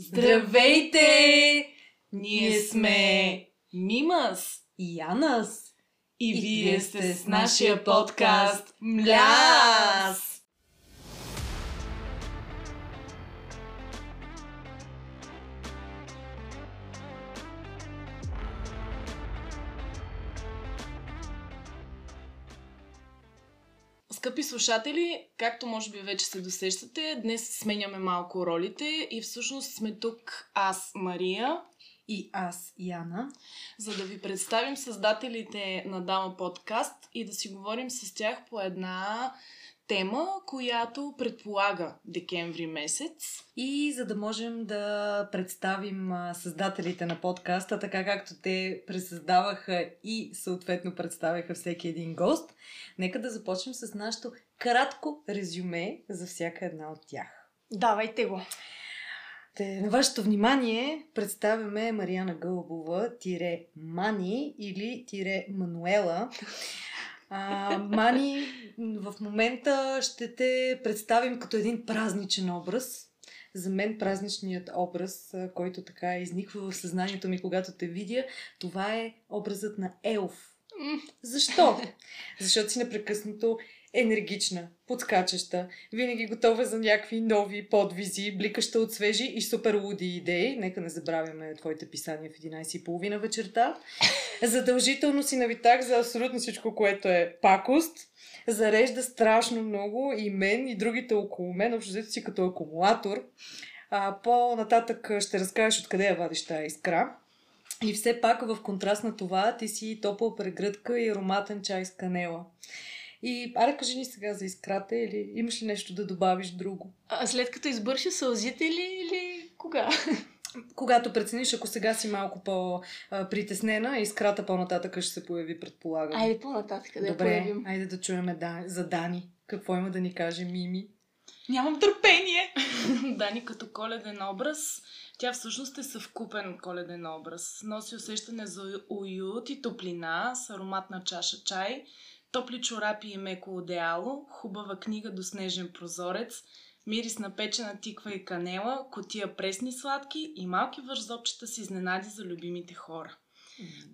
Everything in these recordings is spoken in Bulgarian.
Здравейте! Ние сме Мимас и Янас и вие сте с нашия подкаст Мляс! Скъпи слушатели, както може би вече се досещате, днес сменяме малко ролите и всъщност сме тук аз, Мария, и аз, Яна, за да ви представим създателите на Дама подкаст и да си говорим с тях по една тема, която предполага декември месец. И за да можем да представим създателите на подкаста, така както те пресъздаваха и съответно представяха всеки един гост, нека да започнем с нашето кратко резюме за всяка една от тях. Давайте го! На вашето внимание представяме Мариана Гълбова - Мани или - Мануела. Мани, в момента ще те представим като един празничен образ. За мен празничният образ, който така изниква в съзнанието ми, когато те видя, това е образът на Елф. Защо? Защото си непрекъснато енергична, подскачаща, винаги готова за някакви нови подвизи, бликаща от свежи и супер луди идеи. Нека не забравяме твоите писания в 11:30 вечерта. Задължително си навитах за абсолютно всичко, което е пакост. Зарежда страшно много и мен, и другите около мен, общото си като акумулатор. По-нататък ще разкажеш откъде я вадиш тая искра. И все пак в контраст на това ти си топла прегръдка и ароматен чай с канела. И аре, кажи ни сега за искрата или имаш ли нещо да добавиш друго? А след като избърши сълзите ли или кога? Когато прецениш, ако сега си малко по-притеснена, искрата по-нататък ще се появи, предполагам. Айде по-нататък да я появим. Добре, айде да чуем за Дани. Какво има да ни каже Мими? Нямам търпение! Дани като коледен образ, тя всъщност е съвкупен коледен образ. Носи усещане за уют и топлина с ароматна чаша чай, топли чорапи и меко одеяло, хубава книга до снежен прозорец, мирис на печена тиква и канела, кутия пресни сладки и малки вързопчета с изненади за любимите хора.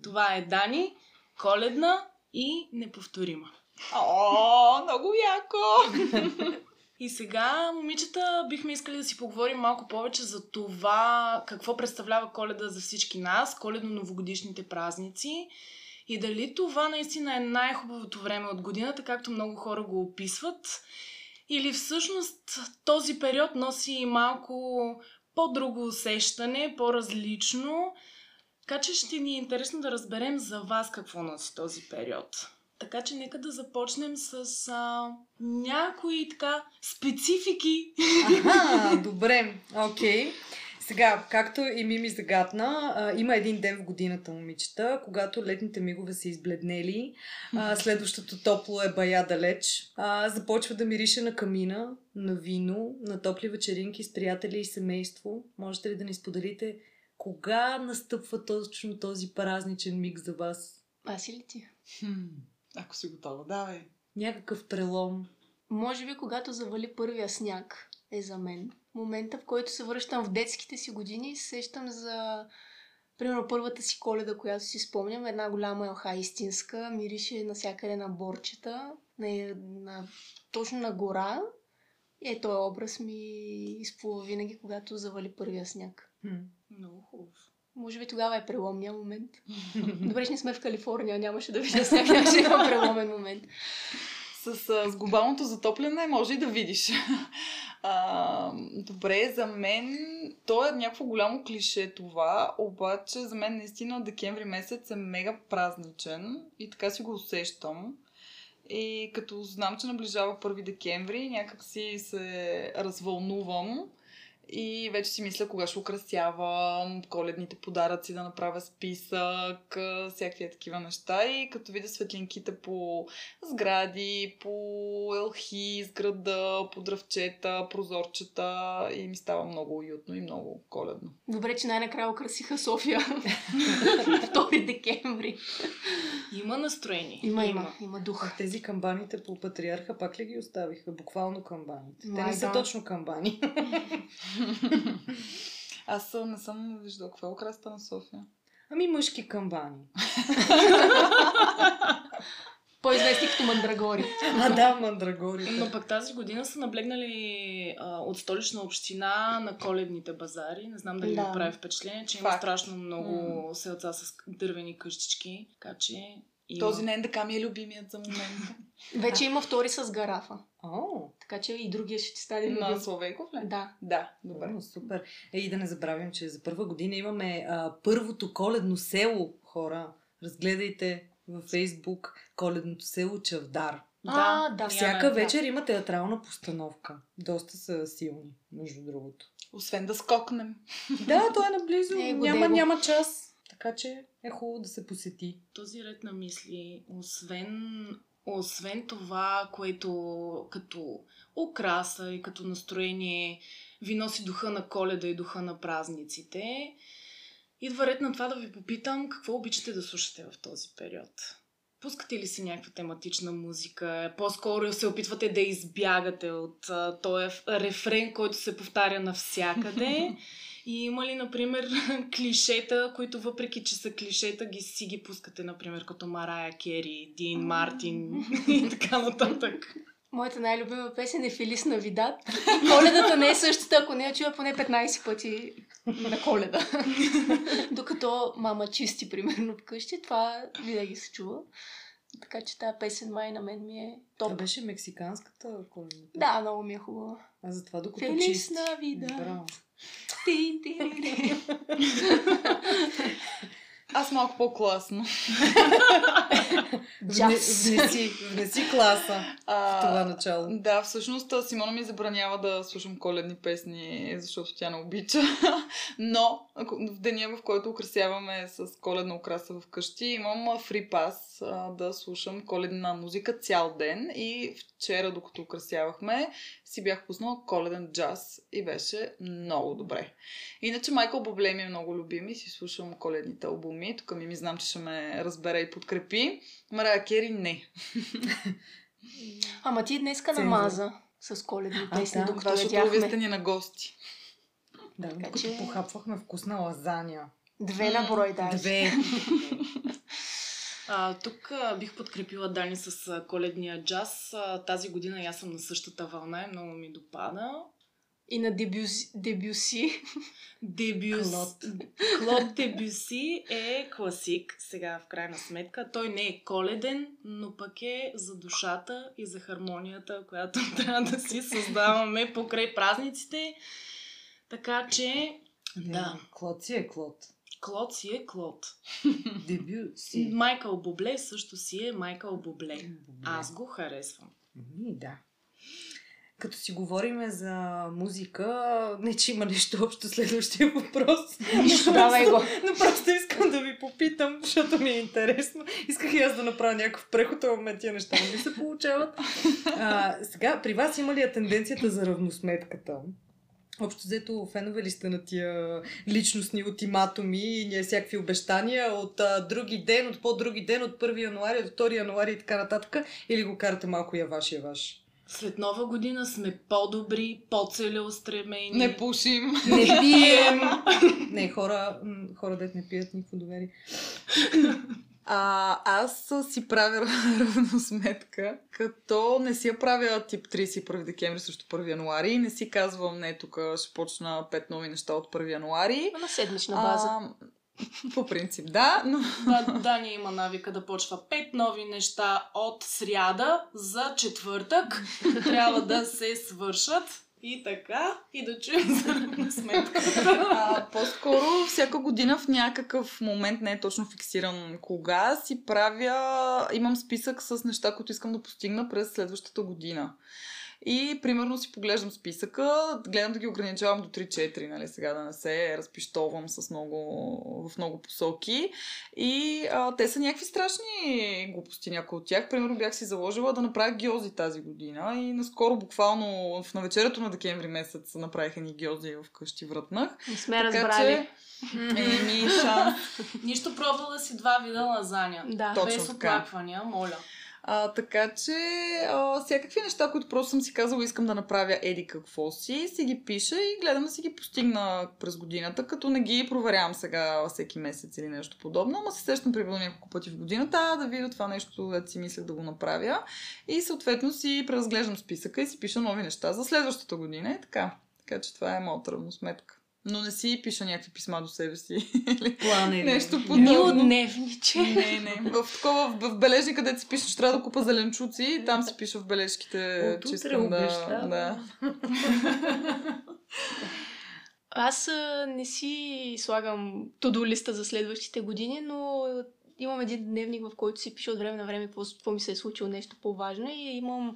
Това е Дани, коледна и неповторима. О, много яко! И сега, момичета, бихме искали да си поговорим малко повече за това какво представлява Коледа за всички нас, коледно-новогодишните празници. И дали това наистина е най-хубавото време от годината, както много хора го описват, или всъщност този период носи малко по-друго усещане, по-различно. Така че ще ни е интересно да разберем за вас какво носи този период. Така че нека да започнем с някои така специфики. Аха, добре, окей. Сега, както и Мими загадна, има един ден в годината, момичета, когато летните мигове са избледнели, следващото топло е бая далеч, започва да мирише на камина, на вино, на топли вечеринки с приятели и семейство. Можете ли да ни споделите кога настъпва точно този празничен миг за вас? Аз или ти? Ако си готова, давай. Някакъв прелом. Може би когато завали първия сняг е за мен. Момента, в който се връщам в детските си години и сещам за, примерно, първата си Коледа, която си спомням. Една голяма елха истинска, мирише навсякъде на борчета, точно на гора. И е, този образ ми изплува винаги, когато завали първия сняг. Много хубаво. Може би тогава е преломния момент. Добре, че не сме в Калифорния, нямаше да видя сняг, нямаше един преломен момент. С глобалното затопляне може и да видиш. Добре, за мен то е някакво голямо клише това, обаче за мен наистина декември месец е мега празничен и така си го усещам. И като знам, че наближава 1 декември, някак си се развълнувам и вече си мисля кога ще украсявам, коледните подаръци да направя списък, всякакви такива неща. И като видя светлинките по сгради, по елхи, сграда, по дръвчета, прозорчета, и ми става много уютно и много коледно. Добре, че най-накрая украсиха София. 2 декември. Има настроение. Има дух. А тези камбаните по Патриарха пак ли ги оставиха? Буквално камбаните. Те не са точно камбани. Аз не съм виждал. Какво е украста на София? Ами мъжки камбани. По-известни като мандрагори. А да, мандрагори. Но пък тази година са наблегнали от столична община на коледните базари. Не знам дали ви прави впечатление, че има страшно много селца с дървени къщички. Така че... Има. Този ден така ми е любимият за момента. Вече има втори с гарафа. Така че и другия ще ти стане на Словенков, ли? Да. Добър. Супер. И да не забравим, че за първа година имаме първото коледно село, хора. Разгледайте във Фейсбук коледното село Чавдар. Да. Всяка вечер има театрална постановка. Доста са силни, между другото. Освен да скокнем. Да, то е наблизо. Няма час. Така че е хубаво да се посети. Този ред на мисли, освен това, което като украса и като настроение ви носи духа на Коледа и духа на празниците, идва ред на това да ви попитам какво обичате да слушате в този период. Пускате ли си някаква тематична музика? По-скоро се опитвате да избягате от този рефрен, който се повтаря навсякъде. И има ли, например, клишета, които въпреки, че са клишета, ги пускате, например, като Мария Кери, Дин Мартин и така нататък? Моята най-любима песен е Feliz Navidad. Коледата не е същата, ако не я чуя поне 15 пъти на Коледа. Докато мама чисти, примерно, вкъщи, това винаги се чува. Така че тази песен май на мен ми е топ. Това беше мексиканската Коледа. Да, много ми е хубава. А затова докато Feliz чисти. Feliz Navidad. Аз малко по-класно. Внеси класа в това начало. Да, всъщност Симона ми забранява да слушам коледни песни, защото тя не обича. Но в деня, в който украсяваме с коледна украса вкъщи, имам фри пас да слушам коледна музика цял ден. И вчера, докато украсявахме, си бях пуснала коледен джаз и беше много добре. Иначе Майкъл Бубле ми е много любим и си слушам коледните албуми. Тук ми знам, че ще ме разбере и подкрепи. Мария Кери не. Ама ти днеска намаза с коледни песни, докато ядяхме. Защото вие сте ни на гости. Да, докато похапвахме вкусна лазаня. 2 на брой даже. 2. Тук бих подкрепила Дани с коледния джаз. Тази година я съм на същата вълна и много ми допада. И на Дебюси. Клод Дебюси е класик, сега в крайна сметка. Той не е коледен, но пък е за душата и за хармонията, която трябва да си създаваме покрай празниците. Така че, да. Клод си е Клод. Клод си е Клод. Дебюси. Майкъл Бубле също си е Майкъл Бубле. Аз го харесвам. Да. Като си говорим за музика, не че има нещо общо следващия въпрос. Но просто искам да ви попитам, защото ми е интересно. Исках и аз да направя някакъв преход, а в момент тия неща не ми се получават. Сега, при вас има ли е тенденцията за равносметката? Общо взето, фенове ли сте на тия личностни ултиматуми и всякакви обещания от други ден, от по-други ден, от 1 януари до 2 януари и така нататък? Или го карате малко я ваш? След нова година сме по-добри, по-целеустремени. Не пушим. Не пием. Не, хора дет не пият, никакво доверие. Аз си правя равносметка, като не си я правя тип 31 декември срещу 1 януари и не си казвам, не, тук ще почна 5 нови неща от 1 януари. На седмична база. По принцип, да, но... Дани има навика да почва 5 нови неща от сряда за четвъртък. Трябва да се свършат и така, и да чуем за сметката. По-скоро, всяка година в някакъв момент, не е точно фиксиран кога, си правя... Имам списък с неща, които искам да постигна през следващата година. И, примерно, си поглеждам списъка, гледам да ги ограничавам до 3-4, нали, сега да не се разпиштовам в много посоки. И те са някакви страшни глупости, някои от тях. Примерно, бях си заложила да направя гьози тази година и наскоро, буквално, в навечерието на декември месец направиха ни гьози вкъщи, вратнах. Не сме разбрали. Нищо, пробвала си 2 вида лазаня. Да. Без оплаквания, моля. Така че всякакви неща, които просто съм си казала, искам да направя еди какво си, си ги пиша и гледам да си ги постигна през годината, като не ги проверявам сега всеки месец или нещо подобно, ама се сещам примерно няколко пъти в годината, да видя това нещо, да си мислях да го направя и съответно си преразглеждам списъка и си пиша нови неща за следващата година и така. Така че това е моята равносметка. Но не си пиша някакви писма до себе си. Плане, нещо подобно. Ни от дневниче. Не. В бележника, където си пишеш, трябва да купа зеленчуци и там си пиша в бележките. От утре обещава. Да. Аз не си слагам to-do листа за следващите години, но имам един дневник, в който си пиша от време на време какво ми се е случило нещо по-важно и имам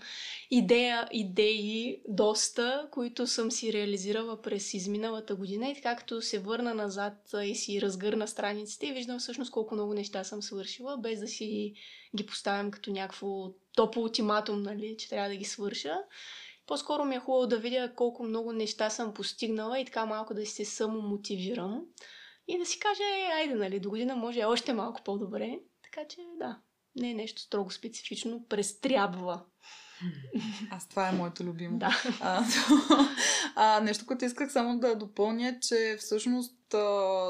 идеи доста, които съм си реализирала през изминалата година и така като се върна назад и си разгърна страниците и виждам всъщност колко много неща съм свършила, без да си ги поставям като някакво топло ултиматум, нали, че трябва да ги свърша. По-скоро ми е хубаво да видя колко много неща съм постигнала и така малко да се самомотивирам. И да си каже, айде, нали, до година може още малко по-добре. Така че, да, не е нещо строго специфично, престрябва. Аз това е моето любимо. Да. Нещо, което исках само да допълня, че всъщност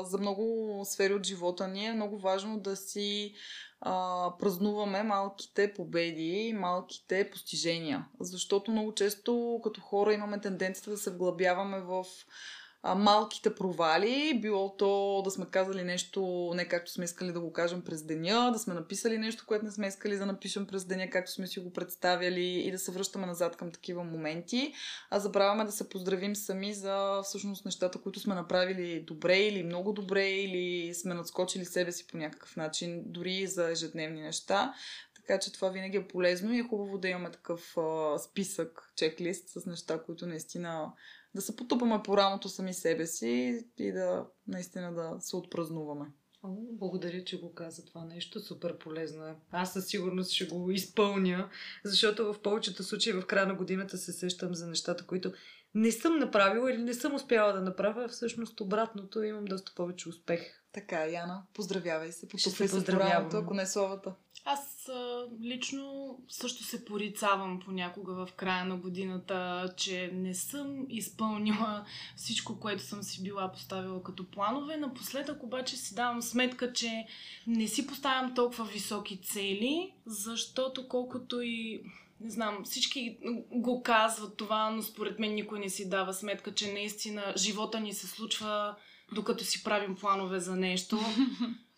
за много сфери от живота ни е много важно да си празнуваме малките победи и малките постижения. Защото много често като хора имаме тенденцията да се вглъбяваме в малките провали, било то да сме казали нещо не както сме искали да го кажем през деня, да сме написали нещо, което не сме искали да напишем през деня, както сме си го представяли и да се връщаме назад към такива моменти, а забравяме да се поздравим сами за всъщност нещата, които сме направили добре или много добре или сме надскочили себе си по някакъв начин, дори за ежедневни неща. Така че това винаги е полезно и е хубаво да имаме такъв списък, чеклист с неща, които наистина да се потупаме по рамото сами себе си и да наистина да се отпразнуваме. Благодаря, че го каза това нещо. Супер полезно е. Аз със сигурност ще го изпълня, защото в повечето случаи в края на годината се сещам за нещата, които не съм направила или не съм успяла да направя, а всъщност обратното имам доста повече успех. Така, Яна, поздравявай се. Потупай се по рамото, ако не словата. Аз лично също се порицавам понякога в края на годината, че не съм изпълнила всичко, което съм си била поставила като планове. Напоследък обаче си давам сметка, че не си поставям толкова високи цели, защото колкото и... Не знам, всички го казват това, но според мен никой не си дава сметка, че наистина живота ни се случва докато си правим планове за нещо.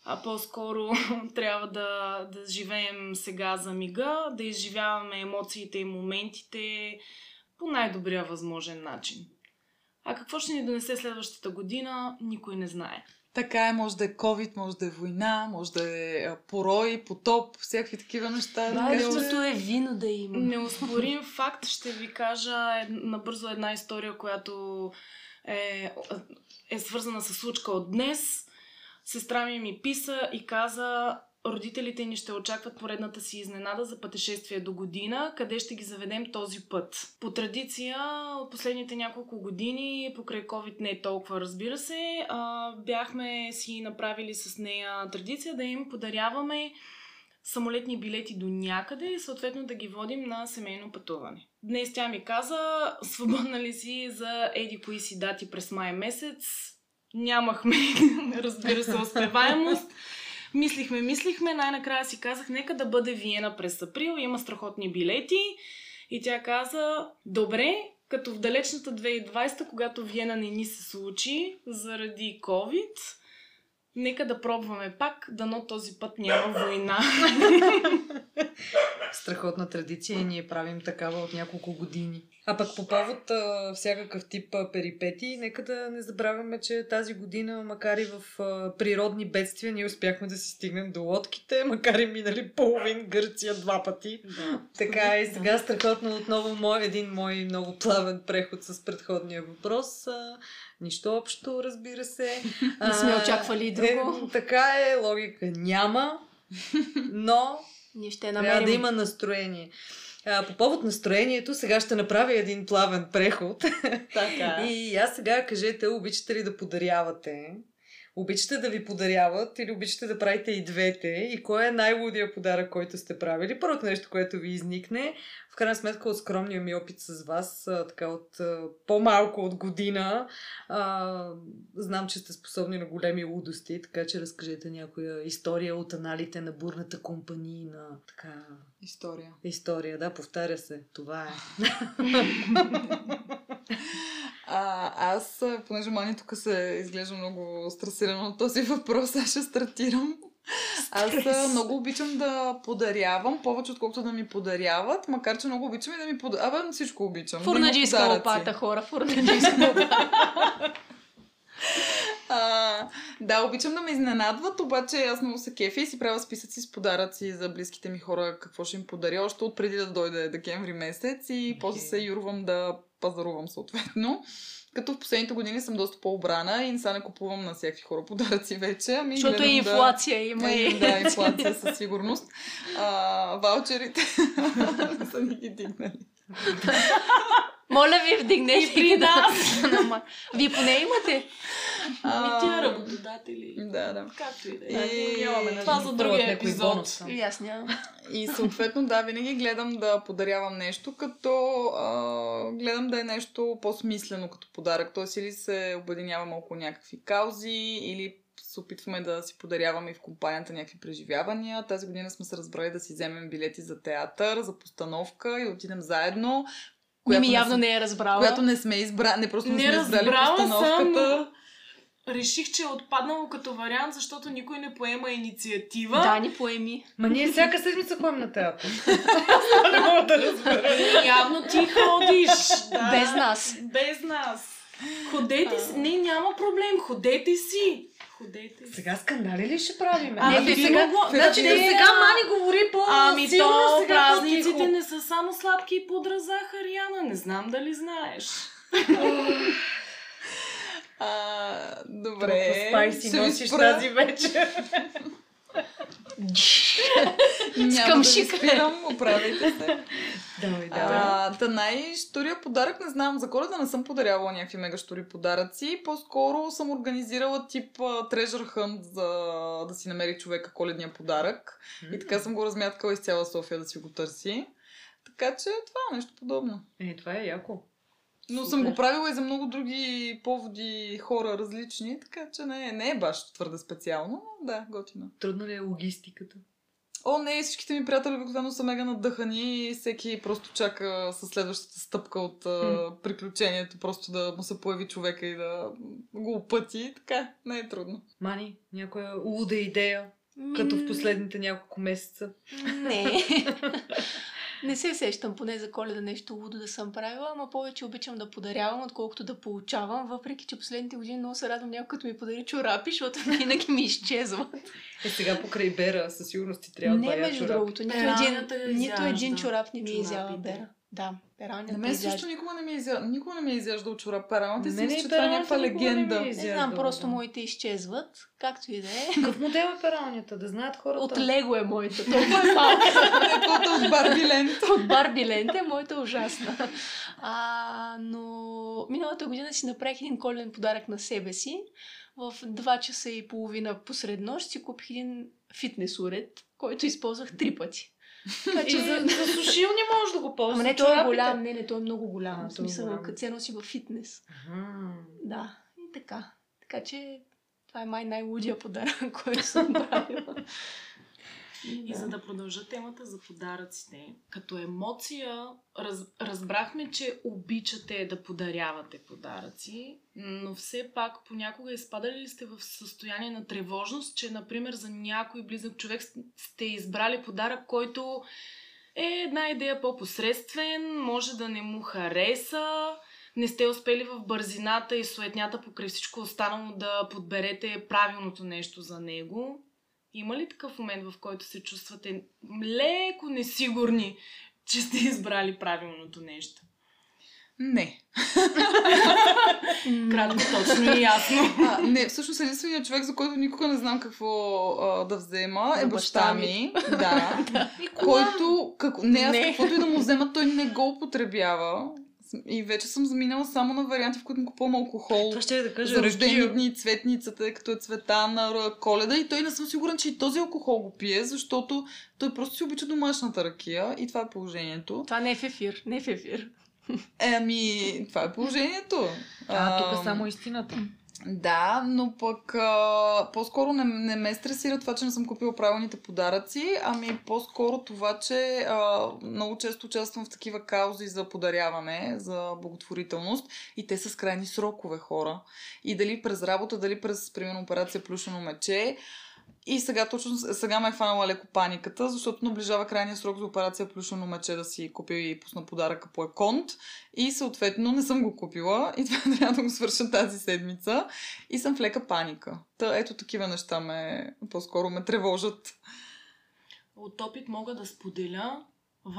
А по-скоро трябва да живеем сега за мига, да изживяваме емоциите и моментите по най-добрия възможен начин. А какво ще ни донесе следващата година, никой не знае. Така е, може да е COVID, може да е война, може да е порой, потоп, всякакви такива неща. Важното е вино да има. Неоспорим факт, ще ви кажа набързо една история, която е свързана с случка от днес. Сестра ми писа и каза, родителите ни ще очакват поредната си изненада за пътешествие до година, къде ще ги заведем този път. По традиция, от последните няколко години, покрай COVID не е толкова, разбира се, бяхме си направили с нея традиция да им подаряваме самолетни билети до някъде и съответно да ги водим на семейно пътуване. Днес тя ми каза, свободна ли си за еди кои си дати през май месец. Нямахме, разбира се, успеваемост. Мислихме, най-накрая си казах, нека да бъде Виена през април, има страхотни билети. И тя каза, добре, като в далечната 2020, когато Виена не ни се случи заради COVID, нека да пробваме пак, дано този път няма война. Страхотна традиция и ние правим такава от няколко години. А пък по повод всякакъв тип перипетии, нека да не забравяме, че тази година, макар и в природни бедствия, ние успяхме да си стигнем до лодките, макар и минали половин Гърция 2 пъти. Да. Така и сега страхотно отново един мой много плавен преход с предходния въпрос. Нищо общо, разбира се. Не сме очаквали и друго. Така е, логика няма, но трябва да има настроение. По повод настроението, сега ще направя един плавен преход. Така. И аз сега кажете, обичате ли да подарявате? Обичате да ви подаряват или обичате да правите и двете? И кой е най-лудия подарък, който сте правили? Първото нещо, което ви изникне, в крайна сметка от скромния ми опит с вас, така от по-малко от година, знам, че сте способни на големи лудости, така че разкажете някоя история от аналите на бурната компанийна така... История. История, да, повтаря се. Това е. Аз, понеже Мани тук се изглежда много стресирана от този въпрос, аз ще стартирам. Аз много обичам да подарявам, повече отколкото да ми подаряват, макар че много обичам и да ми подаряват. Абе, всичко обичам. Фурнаджийска да лопата, хора, фурнаджийска лопата. Да, обичам да ме изненадват, обаче аз много се кефя и си правя списъци с подаръци за близките ми хора, какво ще им подаря, още от преди да дойде декември месец и после се юрвам да пазарувам съответно. Като в последните години съм доста по-обрана и не са не купувам на всякакви хора подаръци вече. Ами защото и инфлация да... има и... Да, инфлация със сигурност. Ваучерите не са ни ги дигнали. Моля ви, вдигнете и да. Вие поне имате. Тия работодатели. Да, да. Както и да е. Това за другия епизод. И аз нямам. И съответно, да, винаги гледам да подарявам нещо, като гледам да е нещо по-смислено като подарък. Тоест или се обединявам около някакви каузи, или се опитваме да си подаряваме и в компанията някакви преживявания. Тази година сме се разбрали да си вземем билети за театър, за постановка и отидем заедно. Ми явно не е разбрала. Която не сме избрали, не сме избрали постановката. Реших, че е отпаднало като вариант, защото никой не поема инициатива. Да, ни поеми. Ма ние всяка седмица ходим на театър. Не мога да разбера. Явно ти ходиш. Да. Без нас. Без нас. Ходете си. Не, няма проблем. Ходете си. Ходете. Сега скандали ли ще правим? Ами сега... Значи да сега Мани говори по-силно. Ами празниците не са само сладки и пудра захар, Яна. Не знам дали знаеш. Добре. Спай си носиш тази вечер. Няма да ви спирам, оправяйте се. Та най-щурия подарък, не знам, за Коледа не съм подарявала някакви мега щури подаръци. По-скоро съм организирала тип treasure hunt, за да си намери човека коледния подарък. И така съм го размяткала из цяла София да си го търси. Така че това е нещо подобно. Това е яко. Но съм го правила и за много други поводи, хора различни, така че не е баш твърде специално, но да, готина. Трудна ли е логистиката? О, не, всичките ми приятели обикновено са мега надъхани и всеки просто чака със следващата стъпка от приключението, просто да му се появи човека и да го опъти, така, не е трудно. Мани, някоя луда идея, като в последните няколко месеца? Не. Не се сещам поне за Коледа нещо лудо да съм правила, ама повече обичам да подарявам, отколкото да получавам, въпреки че последните години много се радвам някой като ми подари чорапи, защото винаги ми изчезват. Е, сега покрай Бера със сигурност ти трябва да бая чорапи. Не, между другото, нито един чорап не ми изява Бера. Да, пералнята. На мен също никога не ми е изяждал чорап. Пералната си мисля, че това е някаква легенда. Не знам, просто моите изчезват. Както и да е. Какъв модел е пералнята? Да знаят хората. От Лего е моята. Толкова е малка. Каквото от Барби лента. От Барби лента е моята ужасна. Но миналата година си направих един коледен подарък на себе си. В 2:30 посред нощ си купих един фитнес уред, който използвах 3 пъти. Че за сушилни можеш да го ползваш. Не, той е голям, той е много голям. В смисъл, като се носи във фитнес. Да, и така. Така че това е май най-лудия подарък, който съм правила. И за да продължа темата за подаръците, като емоция разбрахме, че обичате да подарявате подаръци, но все пак понякога изпадали ли сте в състояние на тревожност, че например за някой близък човек сте избрали подарък, който е една идея по-посредствен, може да не му хареса, не сте успели в бързината и суетнята покрай всичко останало да подберете правилното нещо за него? Има ли такъв момент, в който се чувствате леко несигурни, че сте избрали правилното нещо? Не. Кратко, точно и ясно. Не, всъщност единственият човек, за който никога не знам какво да взема, е баща ми. Да. Който, не, аз каквото и да му взема, той не го употребява. И вече съм заминала само на варианти, в които купувам алкохол. Това ще да кажа. За рождени дни, цветницата, като е цвета на Коледа. И той не съм сигурен, че и този алкохол го пие, защото той просто си обича домашната ракия. И това е положението. Това не е в ефир. Не е в ефир. Ами, това е положението. Тук е само истината. Да, но пък по-скоро не ме стресира това, че не съм купила правилните подаръци, ами по-скоро това, че много често участвам в такива каузи за подаряване, за благотворителност и те са с крайни срокове хора. И дали през работа, дали през, примерно, операция Плюшено мече. И сега точно сега ме е фанала леко паниката, защото наближава крайния срок за операция Плюшено мече да си купя и пусна подаръка по еконт. И съответно не съм го купила и това трябва да го свърша тази седмица. И съм в лека паника. Та ето такива неща по-скоро ме тревожат. От опит мога да споделя.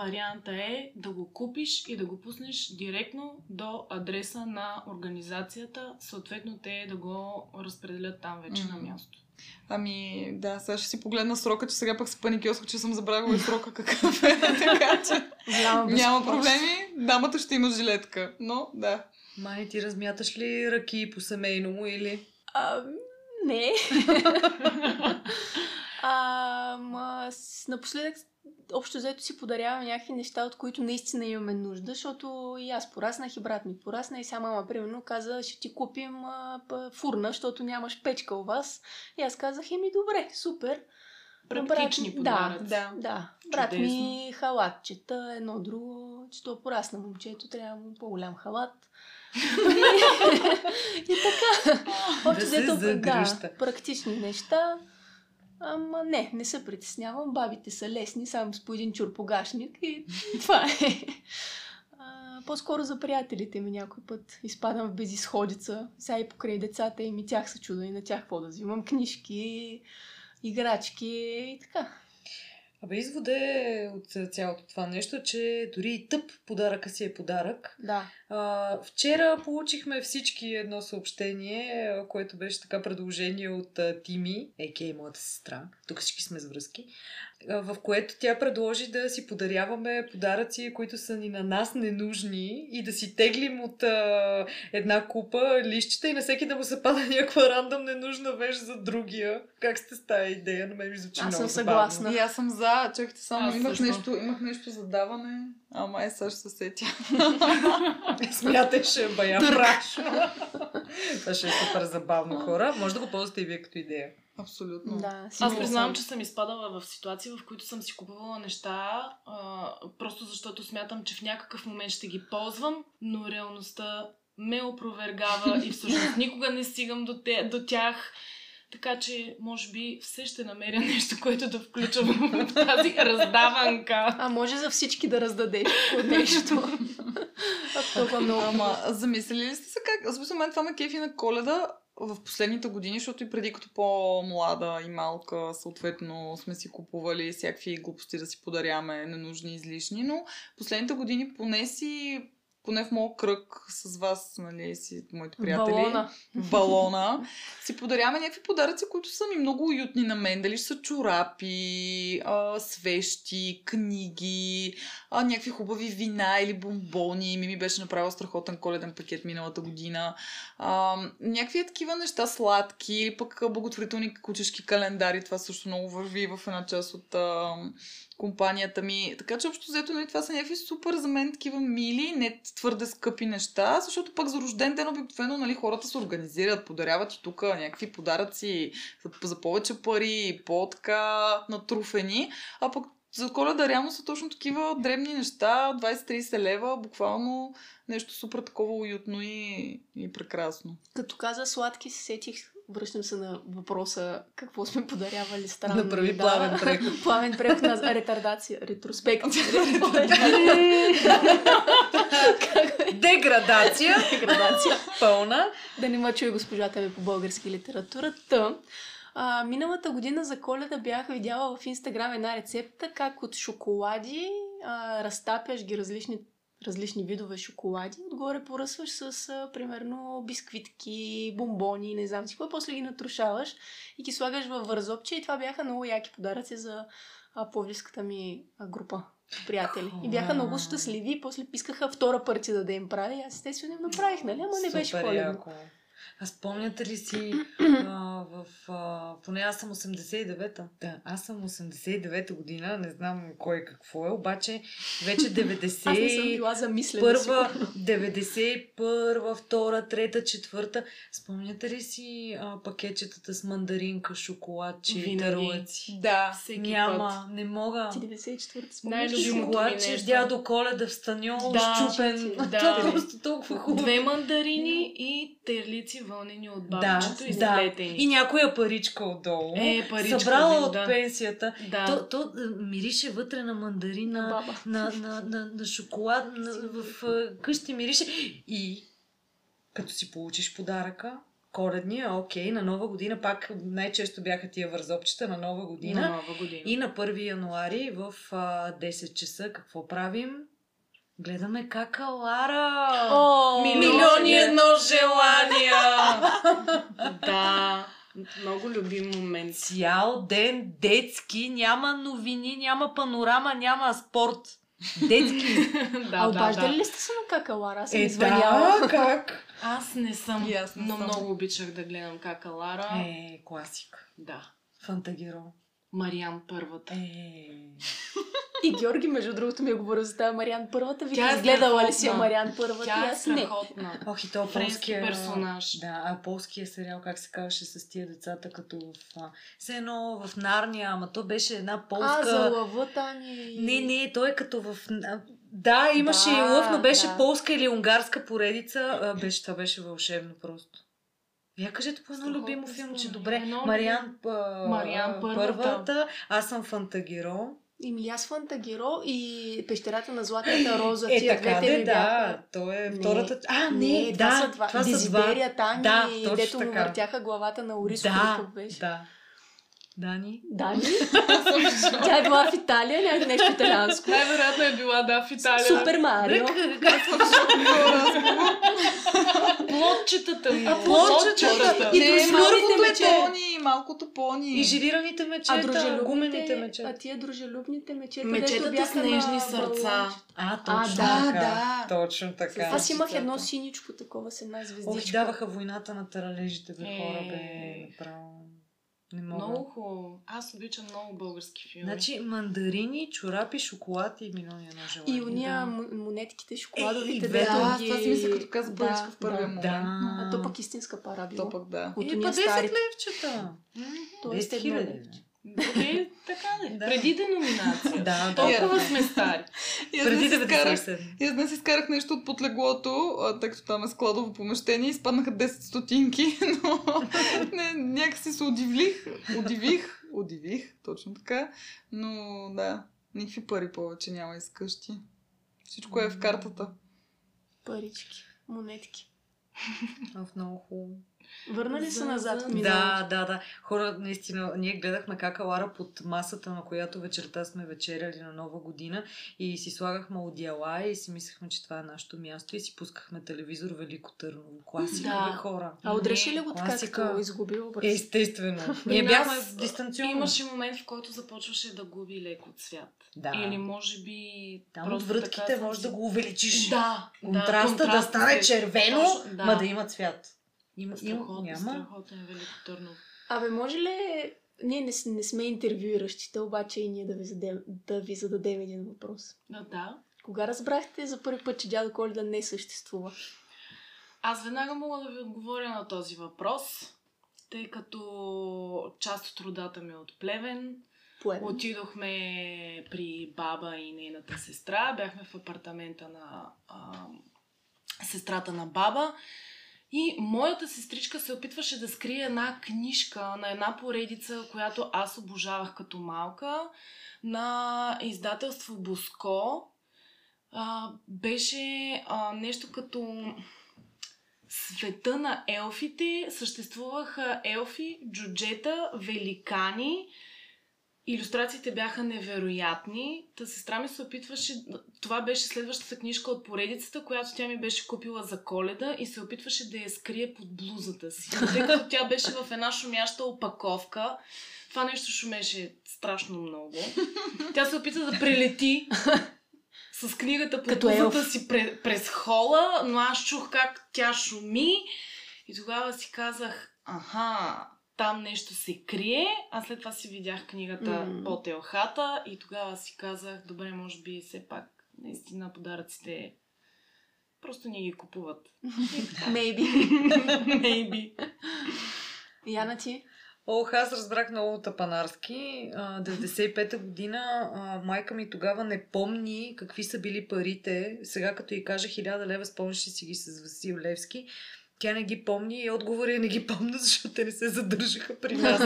Варианта е да го купиш и да го пуснеш директно до адреса на организацията. Съответно те да го разпределят там вече на място. Ами да, сега ще си погледна срока, че сега пък се паникиосах, че съм забравила и срока какъв е, така че няма проблеми, дамата ще има жилетка, но да. Мани, ти размяташ ли ръки по семейно му или? Не. Напоследък общо взето си подарявам някакви неща, от които наистина имаме нужда, защото и аз пораснах, и брат ми порасна, и сама мама примерно каза, ще ти купим фурна, защото нямаш печка у вас. И аз казах, добре, супер. Практични подаръци. Да. Брат ми халатчета, едно друго, че то порасна момчето, трябва му по-голям халат. И така. Общо взето, практични неща. Ама не се притеснявам. Бабите са лесни, само с по един чурпогашник и това е. По-скоро за приятелите ми някой път изпадам в безизходица. Сега и покрай децата им и тях са чудо и на тях какво да взимам. Книжки, играчки и така. Извода е от цялото това нещо, че дори и тъп подаръка си е подарък. Да. Вчера получихме всички едно съобщение, което беше така предложение от Тими, а.к.а. моята сестра, тук всички сме с връзки, в което тя предложи да си подаряваме подаръци, които са ни на нас ненужни и да си теглим от една купа листчета и на всеки да му се пада някаква рандъм ненужна вещ за другия. Как сте с тая идея? На мен ми звучи много забавно. Аз съм съгласна. И аз съм за. Чакайте само, имах нещо за даване. Ама сега ще се сетя. Смяташе бая прашно. Това ще е супер забавно, хора. Може да го ползвате и вие като идея. Абсолютно. Да, аз признавам, че съм изпадала в ситуации, в които съм си купувала неща, просто защото смятам, че в някакъв момент ще ги ползвам, но реалността ме опровергава и всъщност никога не стигам до тях. Така че, може би, все ще намеря нещо, което да включвам в тази раздаванка. Може за всички да раздадеш от нещо. Замислили ли сте се как? За мен това ме кефи на Коледа в последните години, защото и преди като по-млада и малка, съответно, сме си купували всякакви глупости да си подаряме, ненужни, излишни, но последните години поне в моят кръг с вас, моите приятели. Балона. Си подаряваме някакви подаръци, които са ми много уютни на мен. Дали са чорапи, свещи, книги, някакви хубави вина или бомбони. Ми беше направила страхотен коледен пакет миналата година. Някакви такива неща сладки или пък благотворителни кучешки календари. Това също много върви в една част от компанията ми. Така че общо взето това са някакви супер за мен такива мили, не твърде скъпи неща, защото пък за рожден ден обикновено хората се организират, подаряват и тук някакви подаръци за повече пари, по-така натруфени, а пък за Коледа реално са точно такива дребни неща, 20-30 лева, буквално нещо супер такова уютно и прекрасно. Като каза сладки, се сетих, връщам се на въпроса какво сме подарявали странно. Направи плавен преход. Плавен преход на ретардация, ретроспекция. Деградация. Пълна. Да не ма чуй госпожата ми по български литература. Миналата година за Коледа бях видяла в Инстаграм една рецепта, как от шоколади разтапяш ги различни видове шоколади. Отгоре поръсваш с, примерно, бисквитки, бомбони, не знам си какво. После ги натрушаваш и ги слагаш във вързопче. И това бяха много яки подаръци за пловдивската ми група. приятели. И бяха много щастливи. После пискаха втора партия да им прави. Аз естествено им направих, нали? Ама не беше холидно. А спомняте ли си, поне аз съм 89-та. Да, аз съм 89-та година, не знам кой какво е, обаче вече 90... Аз не съм била замислена. Първа, 91-та, втора, трета, четвърта. Спомняте ли си пакетчетата с мандаринка, шоколадче, тарлъци? Да, всеки няма, път. Не мога. Ти 94-та спомняш ли? Шоколадче, дядо Коледа в Станьол, щупен. Да, това просто толкова хубаво. Две мандарини и терлици вълнени от бабчето и заплетени. И някоя паричка отдолу. Паричка, събрала от пенсията. Да. То мирише вътре на мандарина, на шоколад, в къщи мирише. И като си получиш подаръка, коледния, на нова година, пак най-често бяха тия вързопчета на нова година. На нова година. И на 1 януари в 10 часа какво правим? Гледаме Какалара! Милиони едно желания! Да, много любим момент. Цял ден детски, няма новини, няма панорама, няма спорт. Детски. Обаждали ли сте се на Какалара? Аз не звъняла. Как? Аз не съм, но много обичах да гледам Какалара. Класик. Да. Фантагиро. Мариан Първата. И Георги, между другото, ми е говорил за тази Мариан Първата. Вика, изгледала ли си Мариан Първата? Тя е страхотна. Ох, и то полския персонаж. Да, полския сериал, как се казваше, с тия децата, като все едно в Нарния, ама то беше една полска... за лъва, Тани. Не, той е като в... Да, имаше и лъв, но беше полска или унгарска поредица. Това беше вълшебно просто. Вие кажете по едно любимо филмче. Добре, Мариан Първата, аз съм Фантагиро. И Мляс, Фантагиро и Пещерата на Златата Роза. Тия така двете ми бяха. То е втората... това са Дезидерия, Тани, дето му въртяха главата на Орисов. Дани? Тя е била в Италия, нещо италианско. Най-вероятно е била, в Италия. Супер Марио. Плотчетата му. И дружелюбните мечени, малкото пони. И жилираните мечета, гумените мечета. А тия дружелюбните мечета. Мечетата с нежни сърца. Точно така. Аз имах едно синичко такова с една звездичка. Даваха войната на таралежите, хора, направо. Много хубаво. Аз обичам много български филми. Значи мандарини, чорапи, шоколад и минония на желание. И уния монетките, шоколадовите. Това си мисля като каза българска в първия момент. А то пък истинска пара била. От уния старите. 10 левчета. 10 хиляди. Така ли? Преди деноминация. Толкова сме стари. И аз днес изкарах нещо от подлеглото, тъй като там е складово помещение, и спаднаха 10 стотинки, но някакси се удивих, точно така, но никакви пари повече няма изкъщи. Всичко е в картата. Парички, монетки. Много хубаво. Върнали се назад в миналото. Да. Хора, наистина, ние гледахме Какалара под масата, на която вечерта сме вечеряли на Нова година, и си слагахме одеяла и си мислехме, че това е нашето място, и си пускахме телевизор Велико Търново. Класика, хора. А отреши ли го така, като изгуби образ? Естествено. Ние бяхме дистанционно. Имаше момент, в който започваше да губи леко цвят. Или може би... Там от вратките можеш да го увеличиш. Контраста да стане червено, ма да има цвят. Страхотен Велико Търново. Абе, може ли... Ние не сме интервюиращите, обаче и ние да ви зададем един въпрос. Кога разбрахте за първи път, че дядо Коледа не съществува? Аз веднага мога да ви отговоря на този въпрос, тъй като част от родата ми е от Плевен. Отидохме при баба и нейната сестра. Бяхме в апартамента на сестрата на баба. И моята сестричка се опитваше да скрие една книжка на една поредица, която аз обожавах като малка, на издателство Боско. Беше нещо като света на елфите. Съществуваха елфи, джуджета, великани, Илюстрациите бяха невероятни. Та сестра ми се опитваше... Това беше следващата книжка от поредицата, която тя ми беше купила за Коледа и се опитваше да я скрие под блузата си. Тъй като тя беше в една шумяща опаковка. Това нещо шумеше страшно много. Тя се опита да прелети с книгата под блузата си през хола, но аз чух как тя шуми и тогава си казах, аха... Там нещо се крие, а след това си видях книгата под елхата и тогава си казах, добре, може би все пак наистина подаръците просто не ги купуват. Maybe. Яна, ти? Ох, аз разбрах много тапанарски. 95-та година майка ми тогава не помни какви са били парите. Сега като ѝ кажа 1000 лева, спомняше си ги с Васил Левски. Тя не ги помни и отговори не ги помня, защото те не се задържаха при нас.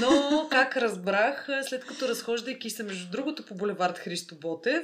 Но как разбрах, след като разхождайки се между другото по булевард Христо Ботев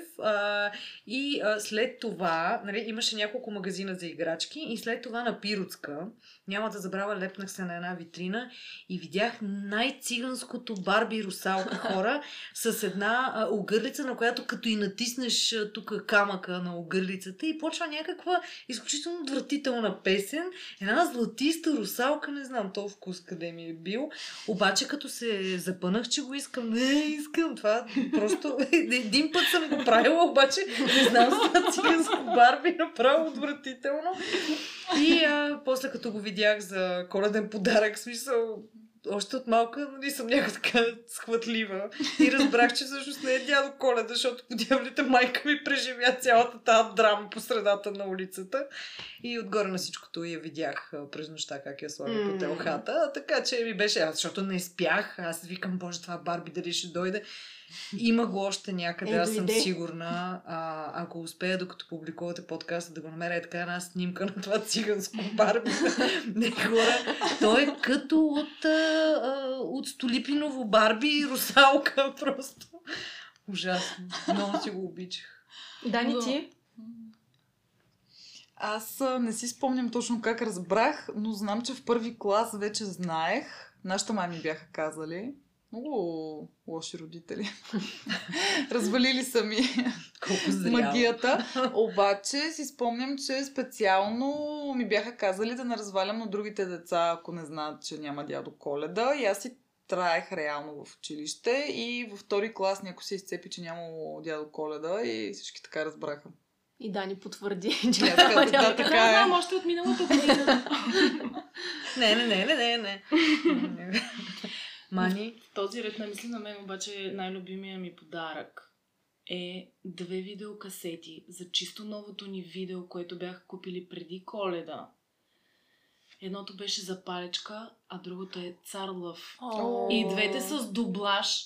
и след това, нали, имаше няколко магазина за играчки и след това на Пиротска, няма да забравя, лепнах се на една витрина и видях най-циганското Барби русалка хора с една огърлица, на която като и натиснеш тук камъка на огърлицата и почва някаква изключително отвратителна песен. Една златиста русалка, не знам този вкус къде ми е бил. Обаче като се запънах, че го искам, не искам това. Просто един път съм го правила, обаче не знам с циганска Барби, направо отвратително. И после като го видях за коледен подарък, смисъл, още от малка, нали, съм някак така схватлива и разбрах, че всъщност не е дядо Коледа, защото по дяволите майка ми преживя цялата тази драма по средата на улицата и отгоре на всичкото я видях през нощта как я слага по телхата, така че ми беше, защото не спях, аз викам, боже, това Барби дали ще дойде. Има го още някъде, аз съм сигурна. Ако успея, докато публикувате подкаста, да го намеря е така една снимка на това циганско Барби. Той е като от Столипиново Барби и русалка. Просто ужасно. Много си го обичах. Дани, ти? Аз не си спомням точно как разбрах, но знам, че в първи клас вече знаех. Нашата мама ми бяха казали. Много лоши родители. Развалили са ми магията. Обаче си спомням, че специално ми бяха казали да не развалям на другите деца, ако не знаят, че няма дядо Коледа. И аз си траех реално в училище и във втори клас някой се изцепи, че няма дядо Коледа и всички така разбраха. И Дани потвърди, че няма дядо Коледа. Не знам, още от миналото година. Не. Мани. В този ред на мисли на мен обаче най-любимия ми подарък е 2 видеокасети за чисто новото ни видео, което бяха купили преди Коледа. Едното беше за Палечка, а другото е Цар Лъв. И двете с дублаж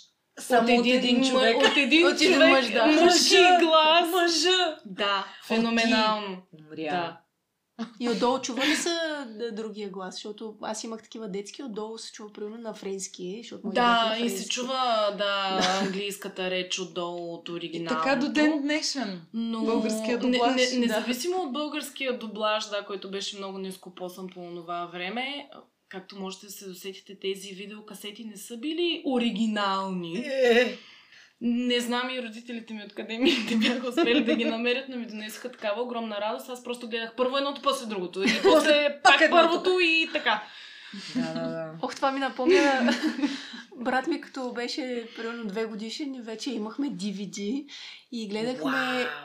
от един човек. От един човек. Мъжки глас. Мъжа. Да, феноменално. Да. И отдолу чува ли са другия глас? Защото аз имах такива детски, отдолу се чува примерно на френски. Да, и се чува английската реч отдолу от оригиналното. И така до ден днешен. Но... българския дублаж. Независимо от българския дублаж, да, който беше много нископосан по това време, както можете да се досетите, тези видеокасети не са били оригинални. Не знам и родителите ми откъде ми те бяха успели да ги намерят, но ми донесаха такава огромна радост. Аз просто гледах първо едното, после другото. И после пак първото и така. Да. Ох, това ми напомня. Брат ми, като беше примерно 2-годишен, вече имахме DVD и гледахме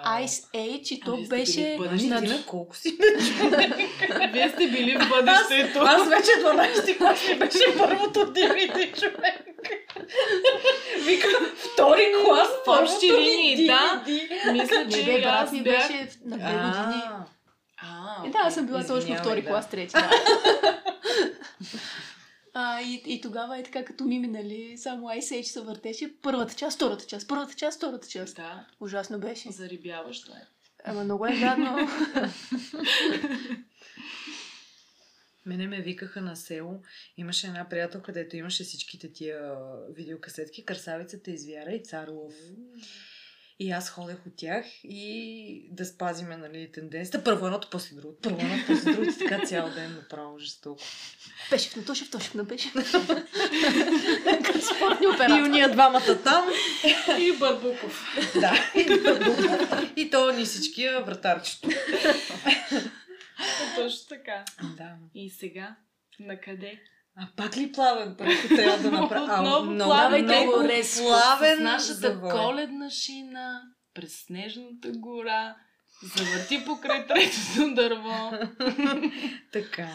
Ice Age и то беше... колко си човек? Вие сте били в бъдещето. Аз вече 12-ти клас ми беше първото DVD, човек. Вика, втори клас, първото DVD. Да, мисля, че брат ми беше на 2 години. Да, аз съм била точно втори клас, трети. И тогава е така, като ми минали, само Ice Age се въртеше първата част, втората част. Да. Ужасно беше. Зарибяващо е. Ама много е гадно. Мене ме викаха на село. Имаше една приятелка, където имаше всичките тия видеокасетки. Красавицата и звяра и Цар Лъв. И аз ходех от тях и да спазиме, нали, тенденцията. Първо едното, после другото. Първо едното, после другото. Така цял ден направо жестоко. Пешев на Тошев, Тошев на Пешев. Като спортни оператори. И уния двамата там. И Барбуков. Да. И Барбуков. И то ни всичкия вратарчето. Точно така. Да. И сега? Накъде? А пак ли плавен първо трябва да направя? Отново плавайте го резко с нашата завой. Коледна шина през снежната гора. Завърти покрай третото дърво. Така.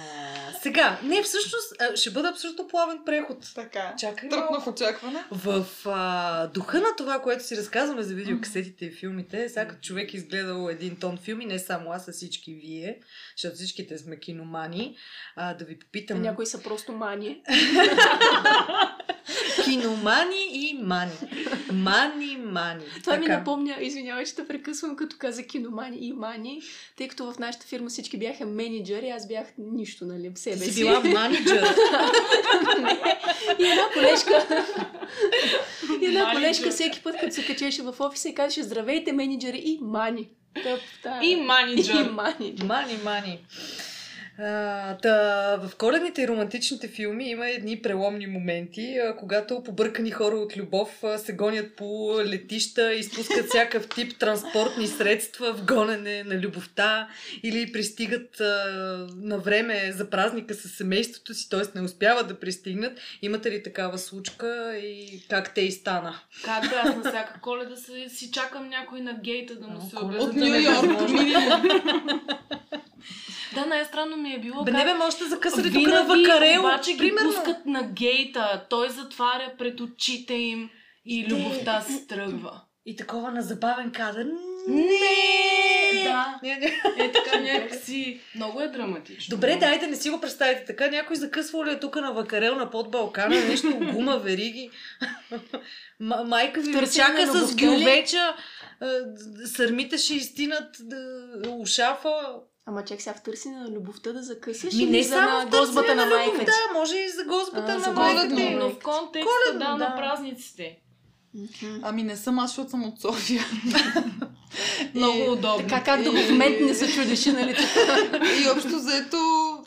Сега, не, всъщност ще бъде абсолютно плавен преход. Така. Тръпнах очакване. В духа на това, което си разказваме за видеокасетите и филмите, всяка човек изгледал един тон филми, не само аз, а всички вие, защото всичките сме киномани. Да ви попитам... Някои са просто мани. Киномани и мани. Мани. Това ми напомня, извинявай, че те прекъсвам, като каза киномани и мани, тъй като в нашата фирма всички бяха менеджери, аз бях нищо, нали, в себе си. Си била менеджер. И една колежка. И една колежка всеки път, като се качеше в офиса и казваше: "Здравейте, менеджери и мани." И менеджер. Мани. В коледните и романтичните филми има едни преломни моменти, когато побъркани хора от любов се гонят по летища, изпускат всякакъв тип транспортни средства в гонене на любовта или пристигат на време за празника с семейството си, т.е. не успяват да пристигнат. Имате ли такава случка и как те и стана? Как да, аз на всяка коледа си чакам някой на гейта да му се обяда. От Ню Йорк минимум. Да, най-странно ми е било. Бе, как... не бе, можете да закъсали тук на Вакарел. Обаче ги примерно пускат на гейта. Той затваря пред очите им и любовта се тръгва. И такова на забавен кадър. Не! Да. Е така някакси. Много е драматично. Добре, дайте, не си го представите така. Някой закъсвал ли е тук на Вакарел, на Подбалкана, нещо, гума, вериги. Майка ви чака с гюлеча. Сърмите ще изтинат ушафа. Ама чак сега в търсене на любовта да закъсиш или за гозбата на майка ти? Да, може и за гозбата на майка ти. Но в контекста на празниците. Ами не съм аз, защото съм от София. Много удобно. Така както в момента не се чудеше, нали? И общо заето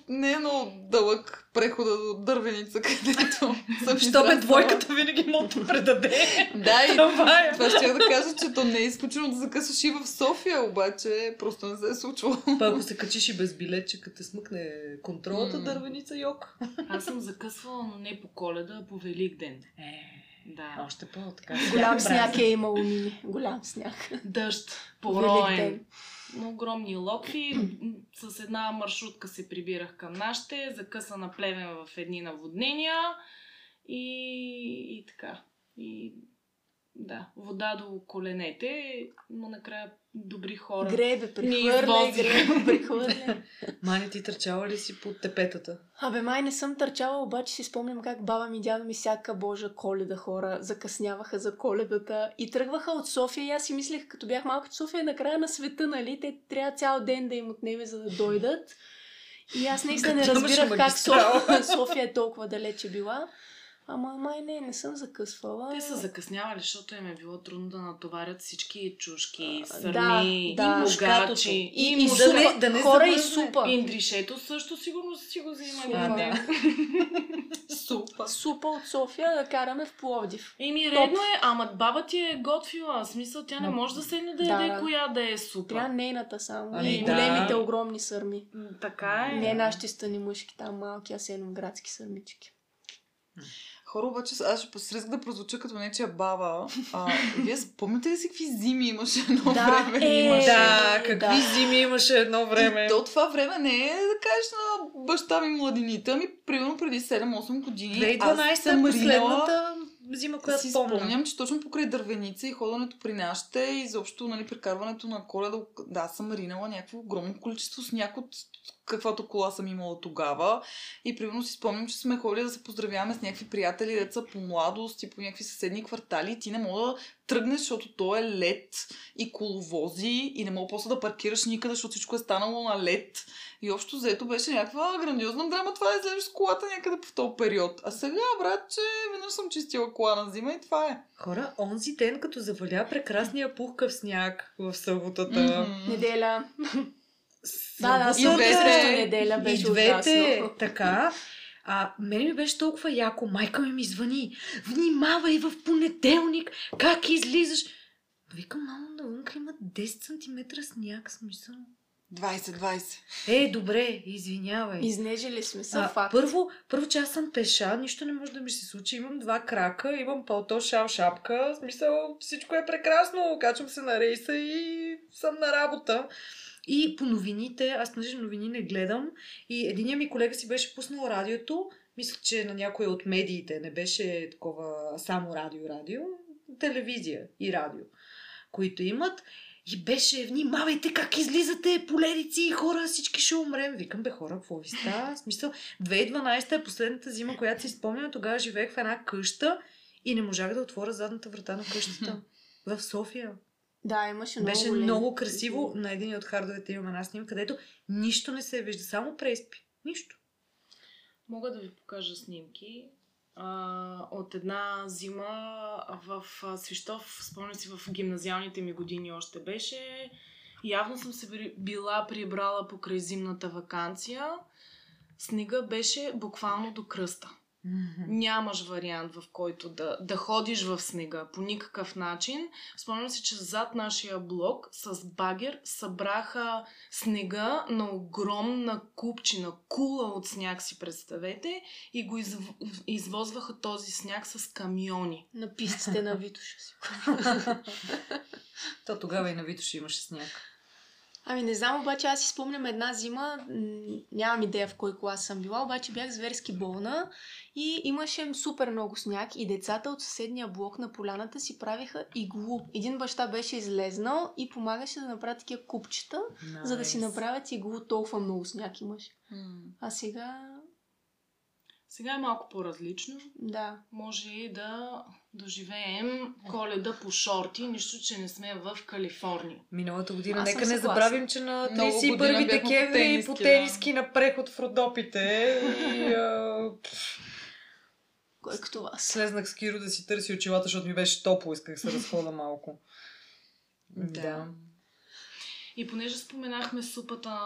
не е много дълъг прехода до Дървеница, където... Защо бе, двойката винаги мога да предаде. Да, и това ще да кажа, че то не е изключено да закъсваш и в София, обаче просто не се е случвало. Ако се качиш и без билет, че като смъкне контролата Дървеница, йок. Аз съм закъсвала, но не по Коледа, а по Велик ден. Да. Още по-така. Голям сняг е имал, мили. Голям сняг. Дъжд. Повроен. Огромни локви. С една маршрутка се прибирах към нашите. Закъса на Плевен в едни наводнения. И така. И да. Вода до коленете. Но накрая добри хора. Гребе, прехвърля. Мани, ти търчала ли си под тепетата? Абе, май не съм търчала, обаче си спомням как баба ми, дядо ми всяка божа Коледа хора закъсняваха за Коледата и тръгваха от София. И аз си мислех, като бях малко, София е на края на света, нали? Те трябва цял ден да им отнеме, за да дойдат. И аз наистина не разбирах как София е толкова далече била. Ама май не съм закъсвала. Те са закъснявали, защото им е било трудно да натоварят всички чушки, сърми, да, богачи. И супа, да не хора и супа. Индришето също сигурно си го взимали. Супа. Супа от София да караме в Пловдив. Еми редно е, ама баба ти е готвила. В смисъл, тя не може да седне да яде коя да е супа. Тя нейната само. И големите, огромни сърми. Така е. Не нашите стани мъжки, там малки, а селенградски сърмички. Хора, обаче, аз ще посрезах да прозвуча като нечия баба. Вие спомните ли си какви зими имаше едно време? Какви зими имаше едно време? И то това време не е да кажеш на баща ми младините, ами примерно преди 7-8 години. 2012 съм последната зима, която си спомням, че точно покрай Дървеница и ходенето при нашите и изобщо, нали, прекарването на Коледа, да, съм маринала някакво огромно количество сняг от каквато кола съм имала тогава. И примерно си спомням, че сме ходили да се поздравяваме с някакви приятели, деца по младост и по някакви съседни квартали. Ти не мога да тръгнеш, защото то е лед и коловози и не мога после да паркираш никъде, защото всичко е станало на лед. И общо взето беше някаква грандиозна драма това да излезеш с колата някъде по този период. А сега, брат, че веднъж съм чистила кола на зима и това е. Хора, онзи ден, като заваля прекрасния пухкав сняг в съботата. Неделя. Неделя беше ужасно. Така. А мене ми беше толкова яко. Майка ми звъни. Внимавай в понеделник как излизаш. Викам, мамо, навън има 10 см сняг, смисъл. 20-20. Е, добре, извинявай. Изнежили сме са факт. Първо, че аз съм пеша, нищо не може да ми се случи. Имам 2 крака, имам палто, шал, шапка. В смисъл, всичко е прекрасно. Качвам се на рейса и съм на работа. И по новините, аз понеже новини не гледам. И единия ми колега си беше пуснал радиото. Мисля, че на някой от медиите не беше такова само радио. Телевизия и радио, които имат. И беше, внимавайте как излизате, поледици и хора, всички ще умрем. Викам, бе хора, какво ви става? В смисъл, 2012 е последната зима, която си спомням. Тогава живеех в една къща и не можах да отворя задната врата на къщата. В София. Да, имаше много. Беше много красиво. На един от хардовете имам една снимка, където нищо не се вижда, само преспи. Нищо. Мога да ви покажа снимки. От една зима в Свищов, спомня си в гимназиалните ми години още беше. Явно съм се била прибрала покрай зимната ваканция. Снега беше буквално до кръста. Нямаш вариант в който да ходиш в снега по никакъв начин. Спомням си, че зад нашия блок с багер събраха снега на огромна купчина, кула от сняг си представете, и го извозваха този сняг с камиони. На пистите на Витоша си. То тогава и на Витоша имаше сняг. Ами не знам, обаче аз си спомням една зима, нямам идея в кой клас съм била, обаче бях зверски болна и имаше супер много сняг и децата от съседния блок на поляната си правиха иглу. Един баща беше излезнал и помагаше да направи такива купчета, за да си направят иглу, толкова много сняг имаше. А сега е малко по-различно. Да. Може и да доживеем Коледа по шорти, нищо, че не сме в Калифорния. Миналата година, нека не забравим, че на 31 декември и по тениски на преход в Родопите. И, кой като вас? Слезнах с Киро да си търси очилата, защото ми беше топло, исках се разхода малко. Да. И понеже споменахме супата,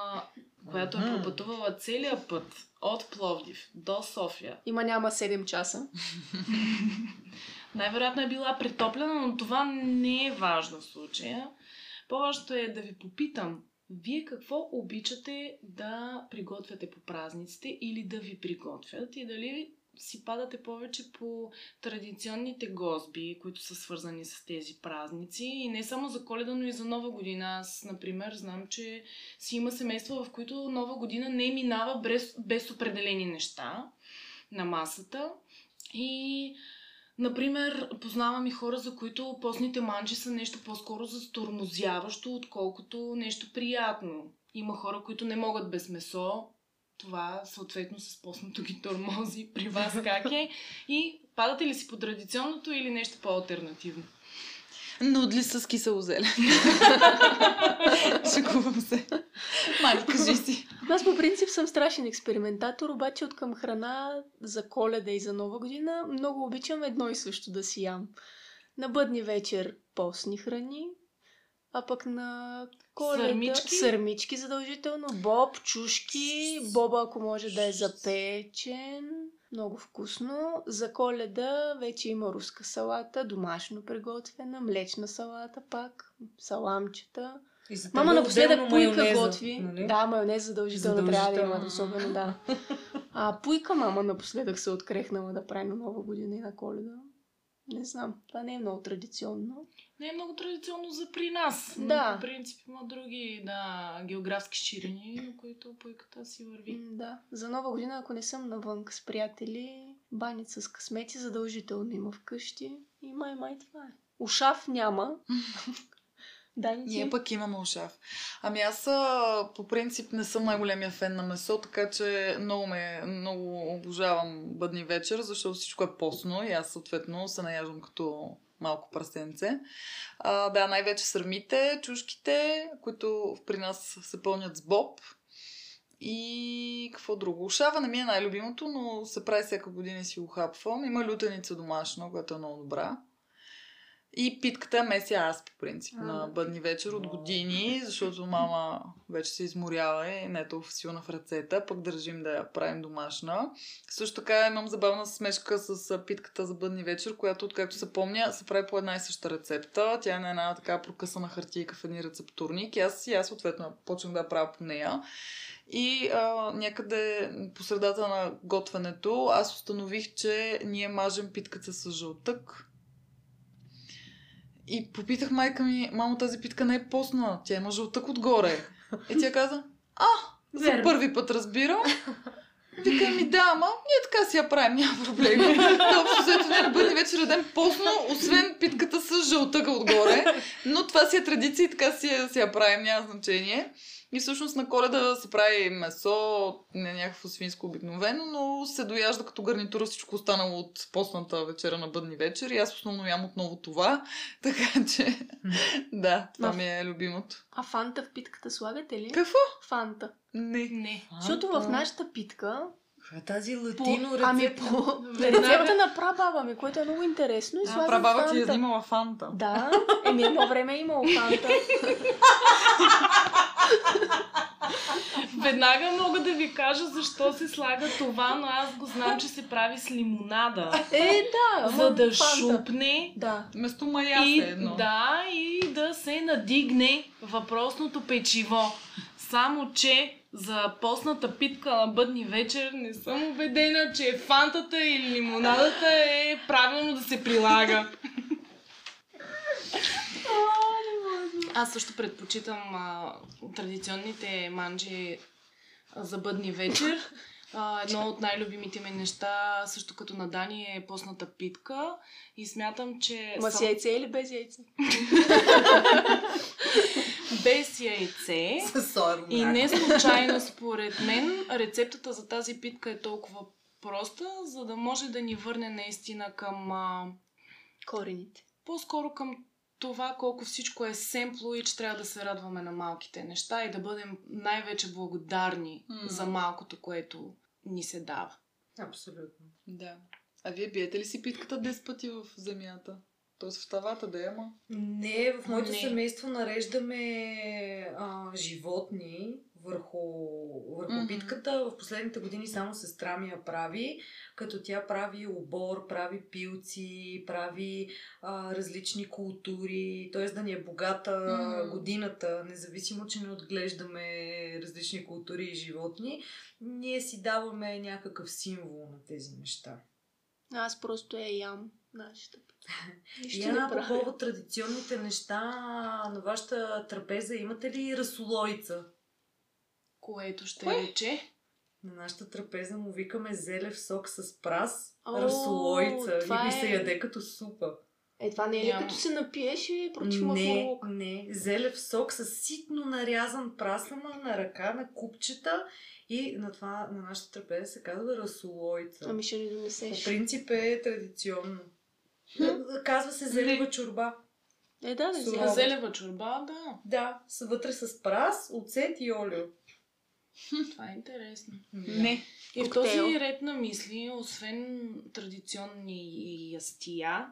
която е пропътувала целия път от Пловдив до София. Няма 7 часа. Най-вероятно е била претоплена, но това не е важно в случая. По-важното е да ви попитам, вие какво обичате да приготвяте по празниците или да ви приготвят и дали си падате повече по традиционните гозби, които са свързани с тези празници. И не само за Коледа, но и за Нова година. Аз, например, знам, че си има семейства, в които Нова година не минава без определени неща на масата. И, например, познавам и хора, за които постните манджи са нещо по-скоро затормозяващо, отколкото нещо приятно. Има хора, които не могат без месо. Това съответно с постното ги тормози. При вас как е? И падате ли си по традиционното или нещо по-алтернативно? Нудли с кисело зеле. Шегувам се. Мали, кажи си. Аз по принцип съм страшен експериментатор, обаче от към храна за Коледа и за Нова година много обичам едно и също да си ям. На бъдни вечер постни храни, а пък на Коледа... Сърмички задължително. Боб, чушки. Боба, ако може да е запечен. Много вкусно. За Коледа вече има руска салата, домашно приготвена, млечна салата пак, саламчета. Мама напоследък пуйка готви. Нали? Да, майонез задължително трябва да има, особено да. Пуйка мама напоследък се открехнала да прави на Нова година и на Коледа. Не знам, това не е много традиционно. Не е много традиционно за при нас. Да. В принцип има други географски ширини, на които пойката си върви. Да. За Нова година, ако не съм навън с приятели, баница с късмети задължително има вкъщи. И май това е. Ушав няма. Ние пък имаме ушав. Ами аз по принцип не съм най-големия фен на месо, така че много обожавам Бъдни вечер, защото всичко е постно и аз съответно се наяждам като малко прасенце. Да, най-вече сърмите, чушките, които при нас се пълнят с боб. И какво друго? Ушава не ми е най-любимото, но се прави всяка година и си го хапвам. Има лютеница домашна, която е много добра. И питката меся аз по принцип на Бъдни вечер от години, защото мама вече се изморява и не е толкова силна в ръцете, пък държим да я правим домашна. Също така имам забавна смешка с питката за Бъдни вечер, която откакто се помня се прави по една и съща рецепта. Тя е на една така прокъсана хартийка в един рецептурник и аз съответно почнах да правя по нея. И някъде по средата на готвенето аз установих, че ние мажем питката с жълтък. И попитах майка ми: мамо, тази питка не е постна, тя има жълтък отгоре. И тя каза: за първи път разбирам. Вика ми: да, ама ние така си я правим, няма проблем. Общо заето ние на Бъдни вечер ядем постно, освен питката с жълтъка отгоре. Но това си е традиция и така си я правим, няма значение. И всъщност на Коледа се прави месо, не някакво свинско обикновено, но се дояжда като гарнитура всичко останало от постната вечера на Бъдни вечер. И аз основно ям отново това, така че да, това ми е любимото. А фанта в питката слагате ли? Какво? Фанта. Не. Фанта. Защото в нашата питка... Тази латино рецепта. Рецепта на прабаба ми, което е много интересно. И да, прабаба ти е взимала фанта. Да, едно време е имало фанта. Веднага мога да ви кажа защо се слага това, но аз го знам, че се прави с лимонада. За да шупне. Да. Вместо маяса едно. Да, и да се надигне въпросното печиво. Само че за постната питка на Бъдни вечер не съм убедена, че фантата или лимонадата е правилно да се прилага. Аз също предпочитам традиционните манджи за Бъдни вечер. Едно от най-любимите ми неща, също като на Дани, е постната питка и смятам, че... С яйце или без яйце? Без яйце. И не случайно, според мен, рецептата за тази питка е толкова проста, за да може да ни върне наистина към... корените. По-скоро към това колко всичко е семпло и че трябва да се радваме на малките неща и да бъдем най-вече благодарни за малкото, което ни се дава. Абсолютно. Да. А вие биете ли си питката 10 пъти в земята? Тоест в тавата да има? Не, в моето семейство нареждаме животни върху питката. В последните години само сестра ми я прави, като тя прави обор, прави пилци, прави различни култури, т.е. да ни е богата годината, независимо, че не отглеждаме различни култури и животни. Ние си даваме някакъв символ на тези неща. Аз просто я ям нашата. И една по повод традиционните неща на вашата трапеза, имате ли расолойца? Което ще рече? На нашата трапеза му викаме зелев сок с прас, расолойца и ми се яде като супа. Това не е ли като се напиеш и против махлук? Не, зелев сок с ситно нарязан прас на ръка, на купчета и на нашата трапеза се казва расолойца. Ами ще ни донесеш. По принцип е традиционно. Казва се зелева чорба. Зелева чорба, да. Да, вътре с прас, оцет и олио. Това е интересно. Не. И в този ред на мисли, освен традиционни ястия,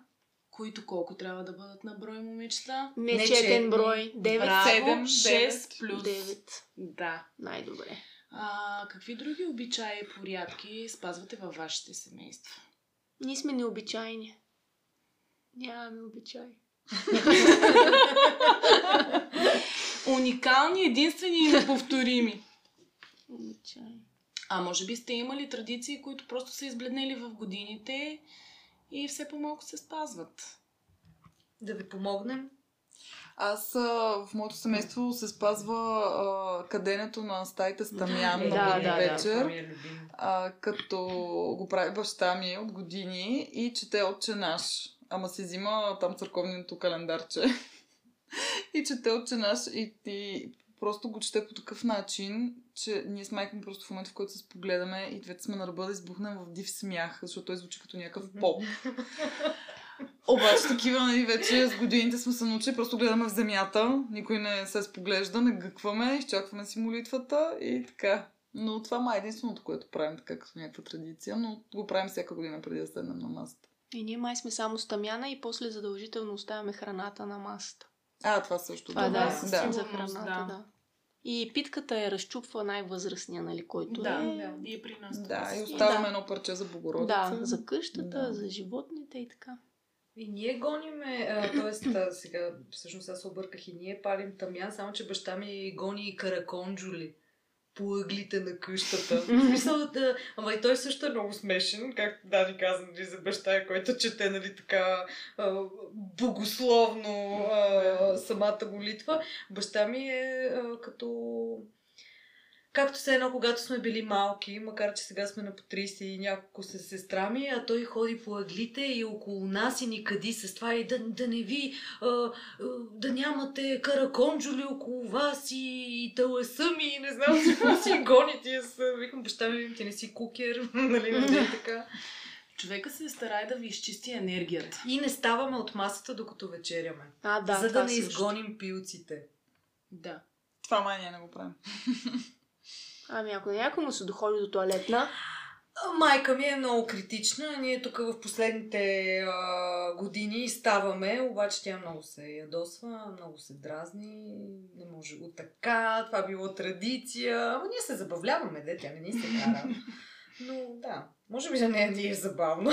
които колко трябва да бъдат на брой, момичета? Нечетен брой. 9, 7, 6 плюс 9. Да. Най-добре. Какви други обичаи и порядки спазвате във вашите семейства? Ние сме необичайни. Нямаме обичай. Уникални, единствени и неповторими. Обичай. А може би сте имали традиции, които просто са избледнели в годините и все по-малко се спазват. Да ви помогнем. Аз в моето семейство се спазва каденето на стаите с тамян на Бъдни вечер, като го прави баща ми от години и чете Отче наш. Ама се взима там църковното календарче И чете отченаш и просто го чете по такъв начин, че ние с майка ми просто в момента, в който се спогледаме и двете сме на ръба да избухнем в див смях, защото той звучи като някакъв поп. Обаче такива, нали, вече с годините сме се научили, просто гледаме в земята, никой не се споглежда, не гъкваме, изчакваме си молитвата и така. Но това май е единственото, което правим така като някаква традиция, но го правим всяка година преди да седнем на масата. И ние май сме само с тамяна и после задължително оставяме храната на масата. А, това също. Това да, да. За храната, да. И питката е разчупва най-възрастния, нали, който да, е. Да, и при нас. Да, и оставяме едно парче за Богородица. Да, за къщата, да, за животните и така. И ние гониме, т.е. сега, всъщност аз се обърках, и ние палим тамян, само че баща ми гони и караконджули по ъглите на къщата. Ама и той също е много смешен, както Дани каза, нали, за баща, който чете, нали, така богословно самата молитва. Баща ми е както все едно, когато сме били малки, макар че сега сме на по 30 и няколко с сестра ми, а той ходи по ъглите и около нас и никъде с това и да не ви, да нямате караконджули около вас и тълеса ми и не знам какво си гоните. Аз викам, баща ми, ти не си кукер, нали, не е така. Човека се старае да ви изчисти енергията. И не ставаме от масата, докато вечеряме. А, да, за да не изгоним пилците. Да. Това май ние не го правим. Ами ако някой му се доходи до тоалетна... Майка ми е много критична. Ние тук в последните години ставаме, обаче тя много се ядосва, много се дразни, не може го така, това било традиция. Ама ние се забавляваме, де, тя не ни се кара. Но да, може би за нея не е забавно.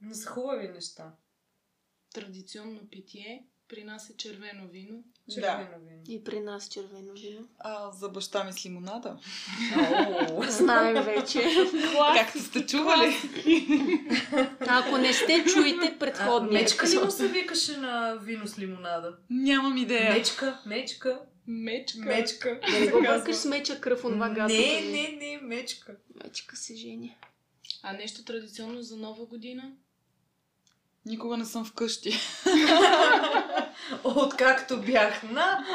Но са хубави неща. Традиционно питие. При нас е червено вино. Червено вино. И при нас червено вино. А за баща ми с лимонада? Знаем вече. Както сте чували? Ако не сте, чуйте предходния. Мечка ли му се викаше на вино с лимонада? Нямам идея. Мечка. Не го бъркаш с меча кръв, онова газото. Не, мечка. Мечка се жени. А нещо традиционно за нова година? Никога не съм вкъщи. Откакто бях на...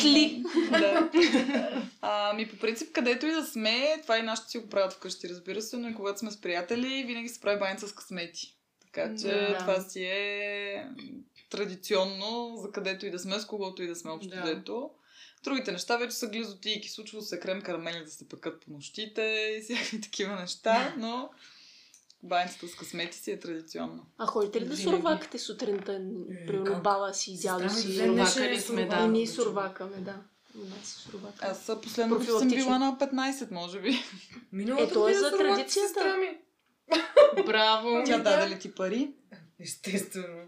Кли! Да. Ами по принцип, където и да сме, това и нашите си го правят вкъщи, разбира се, но и когато сме с приятели, винаги се прави баница с късмети. Така че това си е традиционно, за където и да сме, с когото и да сме общо дето. Другите неща вече са глизотийки. Случва се крем карамели да се пекат по нощите и всякакви такива неща, но... Баницата с късмети си е традиционно. А ходите ли да сурвакате сутринта? Примерно баба си и дядо си сурвакали сме, да. И ние сурвакаме, да. Аз последно съм била на 15, може би. Миналото е за традицията. Браво! Тя даде ли ти пари? Естествено.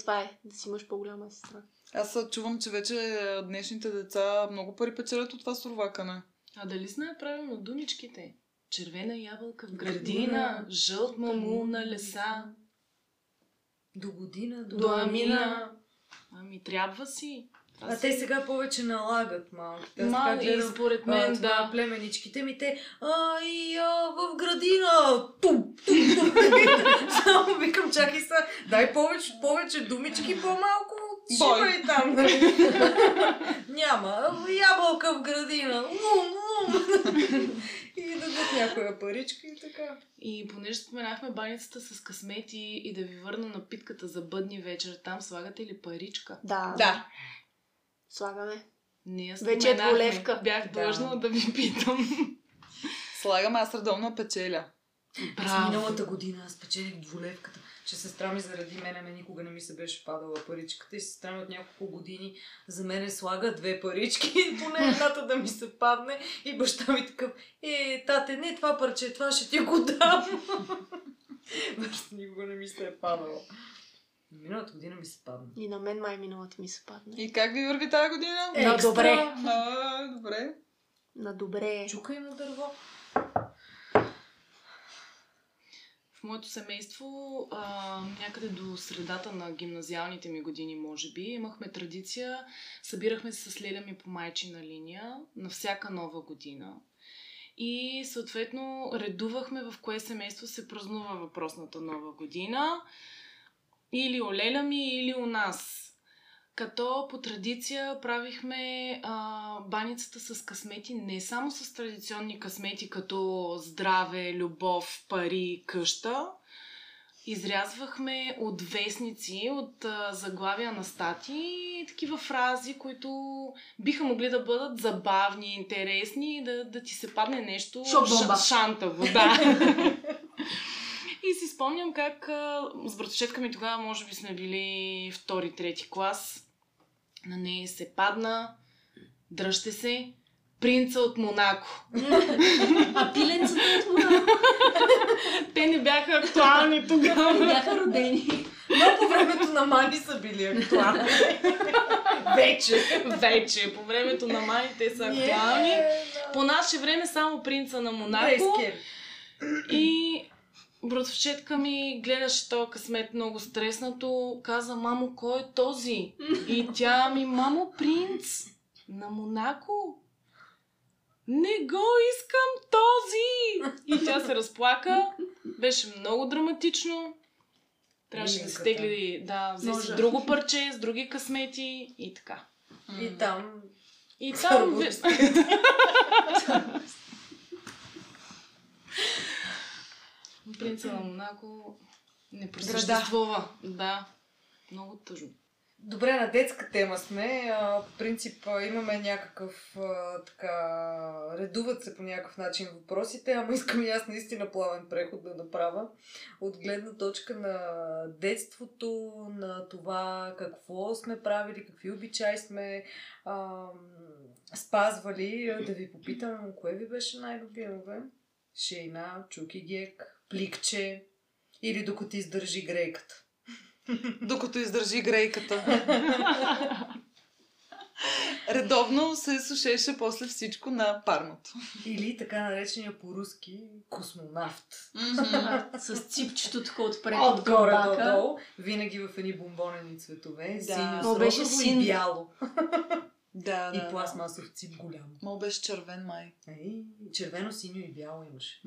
Това е, да си имаш по-голяма сестра. Аз чувам, че вече днешните деца много пари печелят от това сурвакане. А дали знае правилно думичките? Червена ябълка в градина, жълт мамул на леса. До година. Ами трябва си. А те сега повече налагат малките. Малки, според мен, да. Племеничките ми, те в градина. Туп. Само викам, чакай са, дай повече думички, по-малко. Шива и там. Няма. Ябълка в градина. И дадат някоя паричка и така. И понеже споменахме баницата с късмети и да ви върна на питката за бъдни вечер, там слагате ли паричка? Да. Слагаме. Вече е дволевка. Бях длъжна да ви питам. Слагаме, аз редовно печеля. Аз миналата година аз печелих дволевката, че сестра ми заради мене никога не ми се беше падала паричката и сестра ми от няколко години за мене слага две парички, поне едната да ми се падне и баща ми такъв, тате, не това парче, това ще ти го дам. Никога не ми се е падала. Миналата година ми се падна. И на мен май миналата ми се падна. И как ви върви тази година? На добре. Чукай на дърво. В моето семейство, някъде до средата на гимназиалните ми години, може би, имахме традиция, събирахме се с леля ми по майчина линия на всяка нова година. И съответно редувахме в кое семейство се празнува въпросната нова година. Или у леля ми, или у нас. Като по традиция правихме баницата с късмети, не само с традиционни късмети, като здраве, любов, пари, къща. Изрязвахме от вестници, от заглавия на статии, такива фрази, които биха могли да бъдат забавни, интересни и да ти се падне нещо шантаво. Да. И си спомням как с братовчетка ми тогава, може би сме били втори-трети клас, на нея се падна, дръжте се, принца от Монако. А пиленцата от Монако? Те не бяха актуални тогава. Не бяха родени. Но по времето на Мани са били актуални. Вече. По времето на Мани те са актуални. По наше време само принца на Монако. И... братовчетка ми гледаше този късмет много стреснато, каза: мамо, кой е този? И тя ми: мамо, принц на Монако. Не го искам този! И тя се разплака. Беше много драматично. Трябваше да се тегли, да, взе друго парче, с други късмети и така. И там... Принца на Монако не просъществува. Да, много тъжно. Добре, на детска тема сме. По принцип имаме някакъв редуват се по някакъв начин въпросите, ама искам и аз наистина плавен преход да направя. От гледна точка на детството, на това какво сме правили, какви обичаи сме спазвали. Да ви попитам, кое ви беше най-любимо, бе? Шейна, чукигек, пликче или докато издържи грейката? Докато издържи грейката. Редовно се сушеше после всичко на парното. Или така наречения по-руски космонавт. С ципчето така отпред от гърбака. Отгоре-долу, винаги в едни бомбонени цветове. Синьо, розово и бяло. Да, и пластмасов цип голям. Мол беше червен май. Червено, синьо и бяло имаше.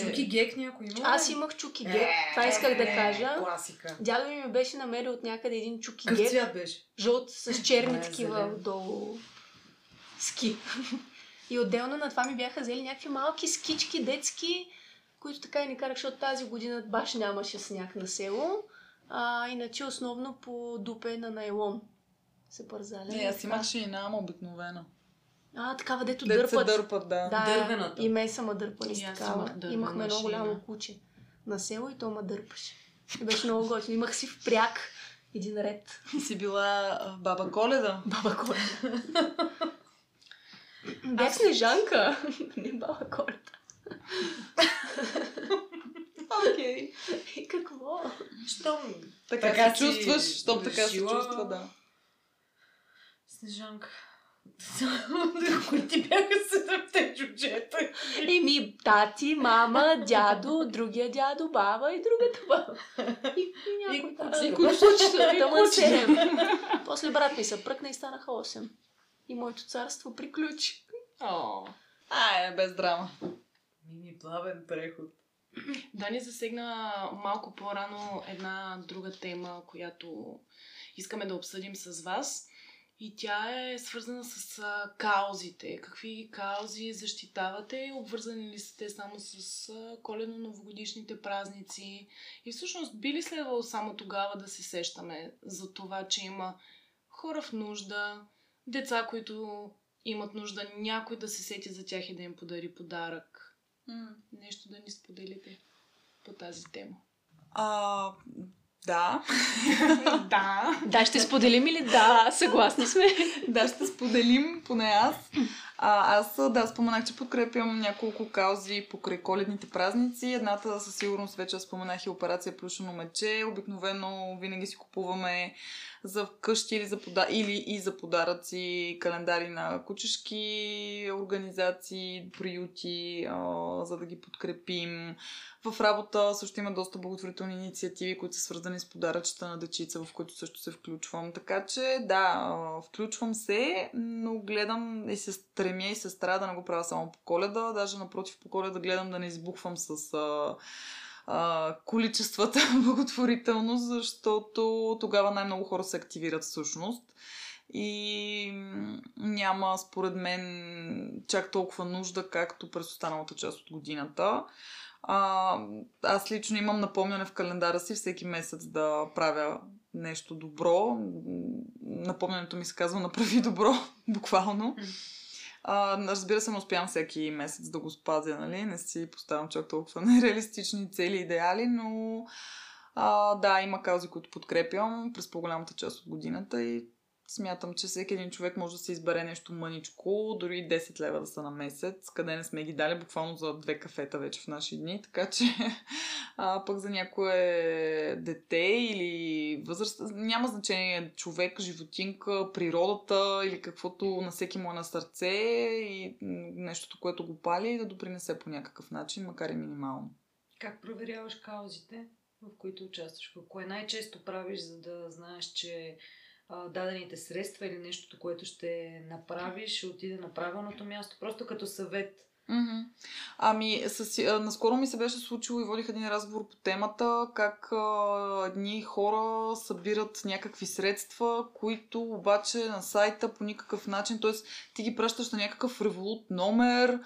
Чуки гек някой има? Аз имах чуки гек. Това исках да кажа. Класика. Дядо ми беше намерил от някъде един чуки гек. Къв цвят беше? Жълт с черни такива долу ски. И отделно на това ми бяха взели някакви малки скички детски, които така и не карах, защото тази година баш нямаше сняг на село. Иначе основно по дупе на найлон се пързали. Не, аз имах шейна, обикновена. Такава, дето дърпат. Да, дървената. И ме са ма дърпали с такава. Имахме едно голямо куче на село и то ма дърпаше. И беше много готино. Имах си впряг един ред. И си била баба Коледа. Бях Снежанка. Не баба Коледа. Окей. И какво? Щом така се чувстваш, щом така се чувства, да. Снежанка. Които ти бяха седемте чучета. Еми, тати, мама, дядо, другия дядо, баба и другата баба. И кучета. После брат ми се пръкна и станаха 8. И моето царство приключи. Без драма. Мини плавен преход. Дани засегна малко по-рано една друга тема, която искаме да обсъдим с вас. И тя е свързана с каузите. Какви каузи защитавате? Обвързани ли сте само с коледно-новогодишните празници? И всъщност би ли следвало само тогава да се сещаме за това, че има хора в нужда, деца, които имат нужда, някой да се сети за тях и да им подари подарък? Нещо да ни споделите по тази тема. Да. Да, ще споделим или да, съгласни сме. Да, ще споделим, поне аз. Аз споменах, че подкрепям няколко каузи покрай коледните празници. Едната със сигурност вече споменах и операция Плюшено мече. Обикновено винаги си купуваме за вкъщи или и за подаръци календари на кучешки организации, приюти, за да ги подкрепим. В работа също има доста благотворителни инициативи, които са свързани с подаръчета на дечица, в които също се включвам. Така че да, включвам се, но гледам и се стремя и се стара да не го правя само по Коледа. Даже напротив, по Коледа гледам да не избухвам с количествата благотворителност, защото тогава най-много хора се активират всъщност. И няма, според мен, чак толкова нужда, както през останалата част от годината. Аз лично имам напомняне в календара си всеки месец да правя нещо добро. Напомнянето ми се казва "Направи добро", буквално. Разбира се, не успявам всеки месец да го спазя, нали? Не си поставям чак толкова нереалистични цели и идеали, но да, има каузи, които подкрепям през по-голямата част от годината и смятам, че всеки един човек може да се избере нещо мъничко, дори 10 лева да са на месец, къде не сме ги дали буквално за 2 кафета вече в наши дни, така че пък за някое дете или възраст, няма значение, човек, животинка, природата или каквото на всеки му е на сърце и нещото, което го пали, да допринесе по някакъв начин, макар и минимално. Как проверяваш каузите, в които участваш? Кое най-често правиш, за да знаеш, че дадените средства или нещото, което ще направиш, ще отиде на правилното място, просто като съвет? Mm-hmm. Наскоро ми се беше случило и водих един разговор по темата, как едни хора събират някакви средства, които обаче на сайта по никакъв начин, т.е. ти ги пращаш на някакъв револут номер,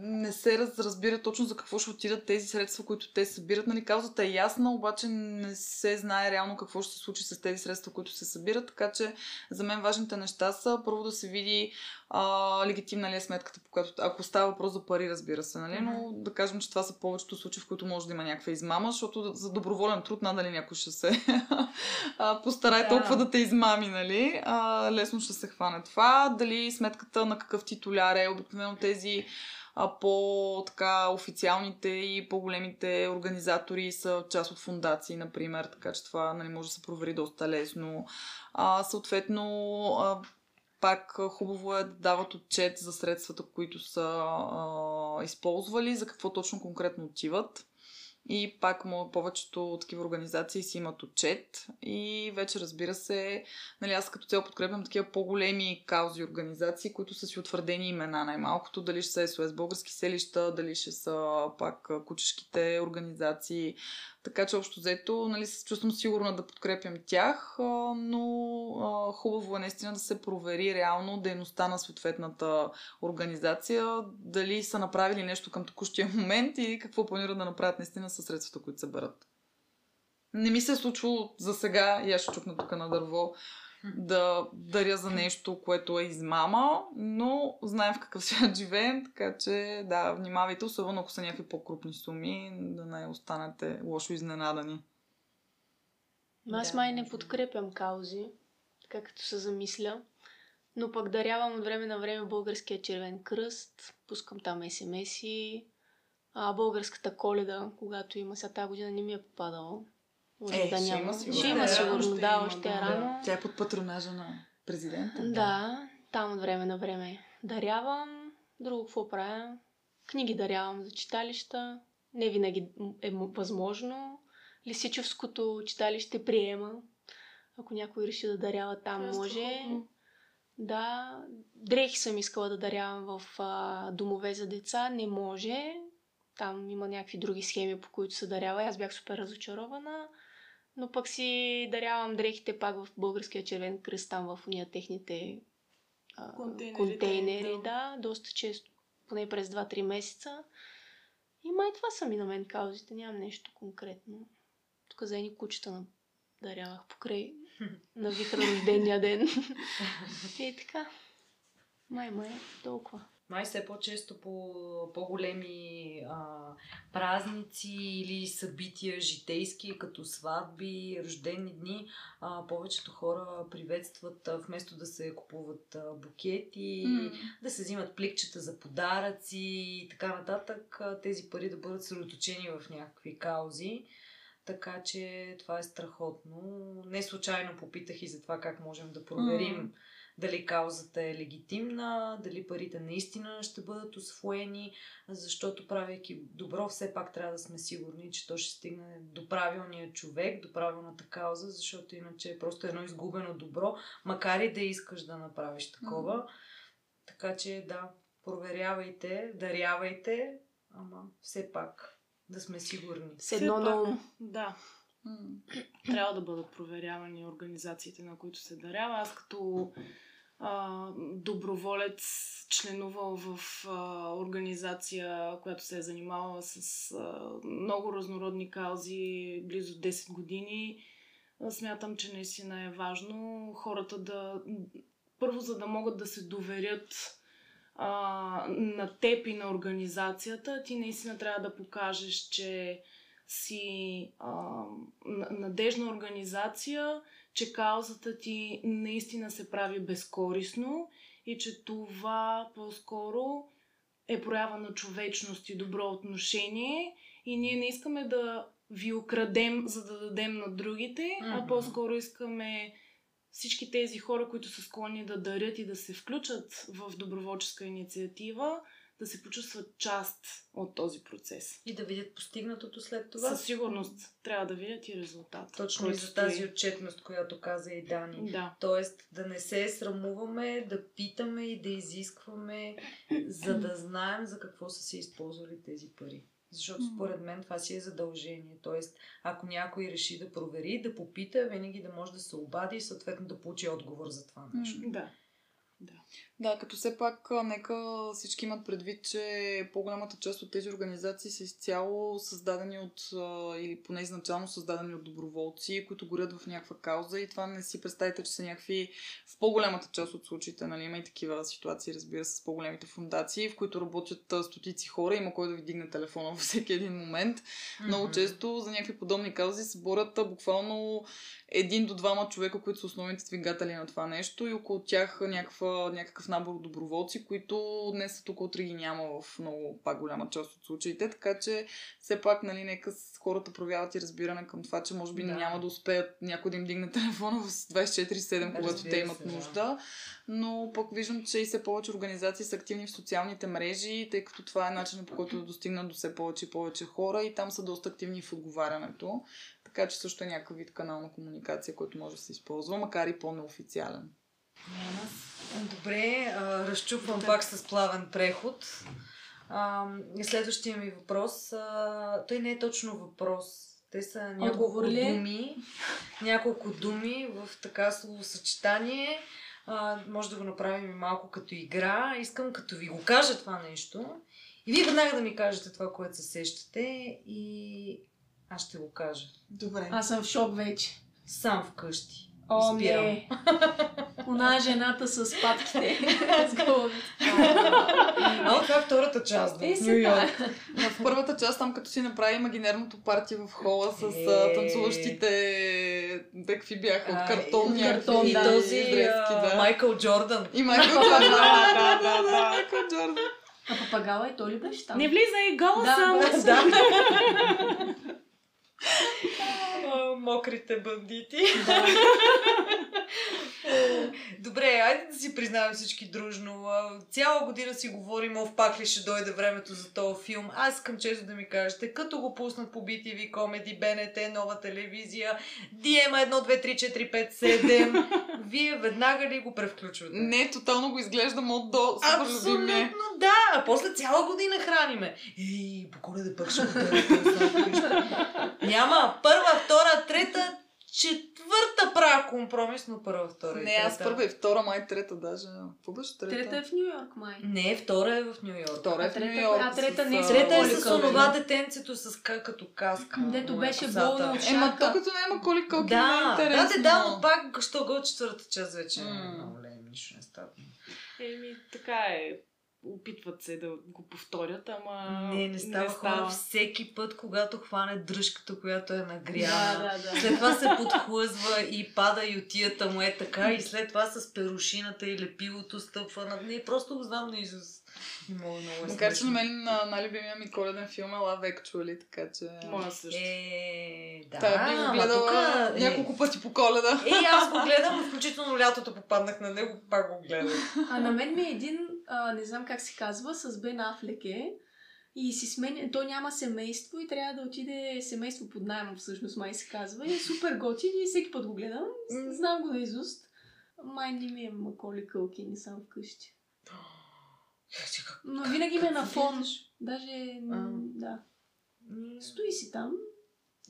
не се разбира точно за какво ще отидат тези средства, които те събират. Нали, каузата е ясна, обаче не се знае реално какво ще се случи с тези средства, които се събират, така че за мен важните неща са първо да се види легитимна ли е сметката, по която, ако става въпрос за пари, разбира се, нали? Но да кажем, че това са повечето случаи, в които може да има някаква измама, защото за доброволен труд надали някой ще се постарай толкова да те измами, нали? Лесно ще се хване това. Дали сметката на какъв титуляр е, обикновено тези по-така официалните и по-големите организатори са част от фондации, например, така че това, нали, може да се провери доста лесно. Съответно, пак хубаво е да дават отчет за средствата, които са използвали, за какво точно конкретно отиват. И пак повечето такива организации си имат отчет. И вече, разбира се, нали, аз като цяло подкрепям такива по-големи каузи организации, които са си утвърдени имена най-малкото. Дали ще са СОС Български селища, дали ще са пак кучешките организации. Така че общо взето, нали, се чувствам сигурна да подкрепям тях, но хубаво е наистина да се провери реално дейността на съответната организация, дали са направили нещо към текущия момент и какво планират да направят наистина със средствата, които съберат. Не ми се е случило за сега, и аз ще чукна тук на дърво, да даря за нещо, което е измама, но знаем в какъв свят живеем, така че да, внимавайте, особено ако са някакви по-крупни суми, да не останете лошо изненадани. Аз май не подкрепям каузи, както се замисля, но пък дарявам от време на време Българския червен кръст, пускам там СМС-и, Българската коледа, когато има, сега тази година не ми е попадало. Да, няма. Ще има сигурно, да, още е рано. Тя е под патронажа на президента. Да, там от време на време дарявам. Друго какво правя? Книги дарявам за читалища. Не винаги е възможно. Лисичевското читалище приема. Ако някой реши да дарява там, може. Да, дрехи съм искала да дарявам в домове за деца. Не може. Там има някакви други схеми, по които се дарява. Аз бях супер разочарована. Но пък си дарявам дрехите пак в Българския червен кръст, там в уния техните контейнери. Да, доста често, поне през 2-3 месеца. И май това са ми на мен каузите, нямам нещо конкретно. Тук за едни кучета дарявах покрай на вихра рождения ден. И така. Май, толкова. Май все по-често по по-големи празници или събития житейски, като сватби, рождени дни, повечето хора приветстват, вместо да се купуват букети, да се взимат пликчета за подаръци и така нататък, тези пари да бъдат съсредоточени в някакви каузи. Така че това е страхотно. Не случайно попитах и за това как можем да проверим дали каузата е легитимна, дали парите наистина ще бъдат усвоени, защото правейки добро, все пак трябва да сме сигурни, че то ще стигне до правилния човек, до правилната кауза, защото иначе е просто едно изгубено добро, макар и да искаш да направиш такова. Така че да, проверявайте, дарявайте, ама все пак да сме сигурни. С едно ново. Да. Трябва да бъдат проверявани организациите, на които се дарява. Аз като доброволец, членувал в организация, която се е занимавала с много разнородни каузи близо 10 години, смятам, че наистина е важно хората да... Първо, за да могат да се доверят на теб и на организацията, ти наистина трябва да покажеш, че си надежна организация, че каузата ти наистина се прави безкорисно и че това по-скоро е проява на човечност и добро отношение и ние не искаме да ви украдем, за да дадем на другите, а по-скоро искаме всички тези хора, които са склонни да дарят и да се включат в доброволческа инициатива, да се почувстват част от този процес. И да видят постигнатото след това. Със сигурност трябва да видят и резултата. Точно и за тази отчетност, която каза и Дани. Да. Тоест да не се срамуваме, да питаме и да изискваме, за да знаем за какво са се използвали тези пари. Защото според мен това си е задължение. Тоест, ако някой реши да провери, да попита, винаги да може да се обади и съответно да получи отговор за това нещо. Да. Да, като все пак, нека всички имат предвид, че по-голямата част от тези организации са изцяло създадени от, или поне изначално създадени от доброволци, които горят в някаква кауза и това не си представите, че са някакви в по-голямата част от случаите, нали, има и такива ситуации, разбира се, с по-големите фундации, в които работят стотици хора, има кой да ви дигне телефона във всеки един момент. Много често за някакви подобни каузи се борят буквално един до двама човека, които са основните двигатели на това нещо и около тях някакъв набор от доброволци, които днес са тук, утре ги няма в много по-голяма част от случаите, така че все пак, нали, нека хората проявяват и разбиране към това, че може би няма да успеят някой да им дигне телефона в 24/7, когато те имат нужда, но пък виждам, че и все повече организации са активни в социалните мрежи, тъй като това е начинът, по който да достигнат до все повече и повече хора и там са доста активни в отговарянето, така че също е някакъв вид канал на комуникация, който може да се използва, макар и по-неофициален. Добре, разчупвам пак с плавен преход. Следващия ми въпрос, той не е точно въпрос. Те са няколко думи, в така словосъчетание. Може да го направим малко като игра. Искам като ви го кажа това нещо и вие веднага да ми кажете това, което се сещате и аз ще го кажа. Добре. Аз съм в шок вече. Сам вкъщи. О, избирам. Не! Она е жената с патките. С головите. А това е втората част. Да. В първата част, там като си направи имагинерното парти в хола с танцуващите... Какви бяха? От картон. И този Майкъл Джордан. И Майкъл Джордан. Да. Майкъл Джордан. А папагала и той ли беше там? Не влизай, гола съм! Да, мокрите бандити. Да. Добре, айде да си признаем всички дружно. Цяла година си говорим, пак ли ще дойде времето за този филм. Аз искам често да ми кажете, като го пуснат по BTV, Комеди, БНТ, Нова телевизия, Диема 1, 2, 3, 4, 5, 7. Вие веднага ли го превключвате? Не, тотално го изглеждам от до супер любиме. Да, а после цяла година храниме. Ей, по Коледа пък ще го дадам. Няма, първа, втора, трета, четвърта правя компромис, но първа, втора и трета. Не, аз първа и втора, май трета даже. Трета е в Нью-Йорк, май. Не, втора е в Нью-Йорк. А трета не е. Трета е с онова детенцето с като каска. Дето беше болно от шака. Ема то като няма коли колки, не е интересно. Да, те дам, но пак, що го четвърта част вече. Много ле, нищо не става. Еми, така е. Опитват се да го повторят, ама не става. Всеки път, когато хване дръжката, която е нагряна, след това се подхлъзва и пада ютията му е така и след това с перушината и лепилото стъпва на... Не, просто го знам наизуст. Макар че на мен най-любимия ми коледен филм е Love Actually, така че... Моя също. Той би го гледала няколко пъти по Коледа. Аз го гледам, включително лятото попаднах на него, пак го гледах. А на мен ми е един, не знам как се казва, с Бен Афлек е. И си сменя, то няма семейство и трябва да отиде семейство под найем, всъщност май се казва. И е супер готин и всеки път го гледам. Знам го наизуст. Май не ми е Маколи Кълкин, не съм вкъщи. Но винаги ме е на фон. Даже, да. Стои си там.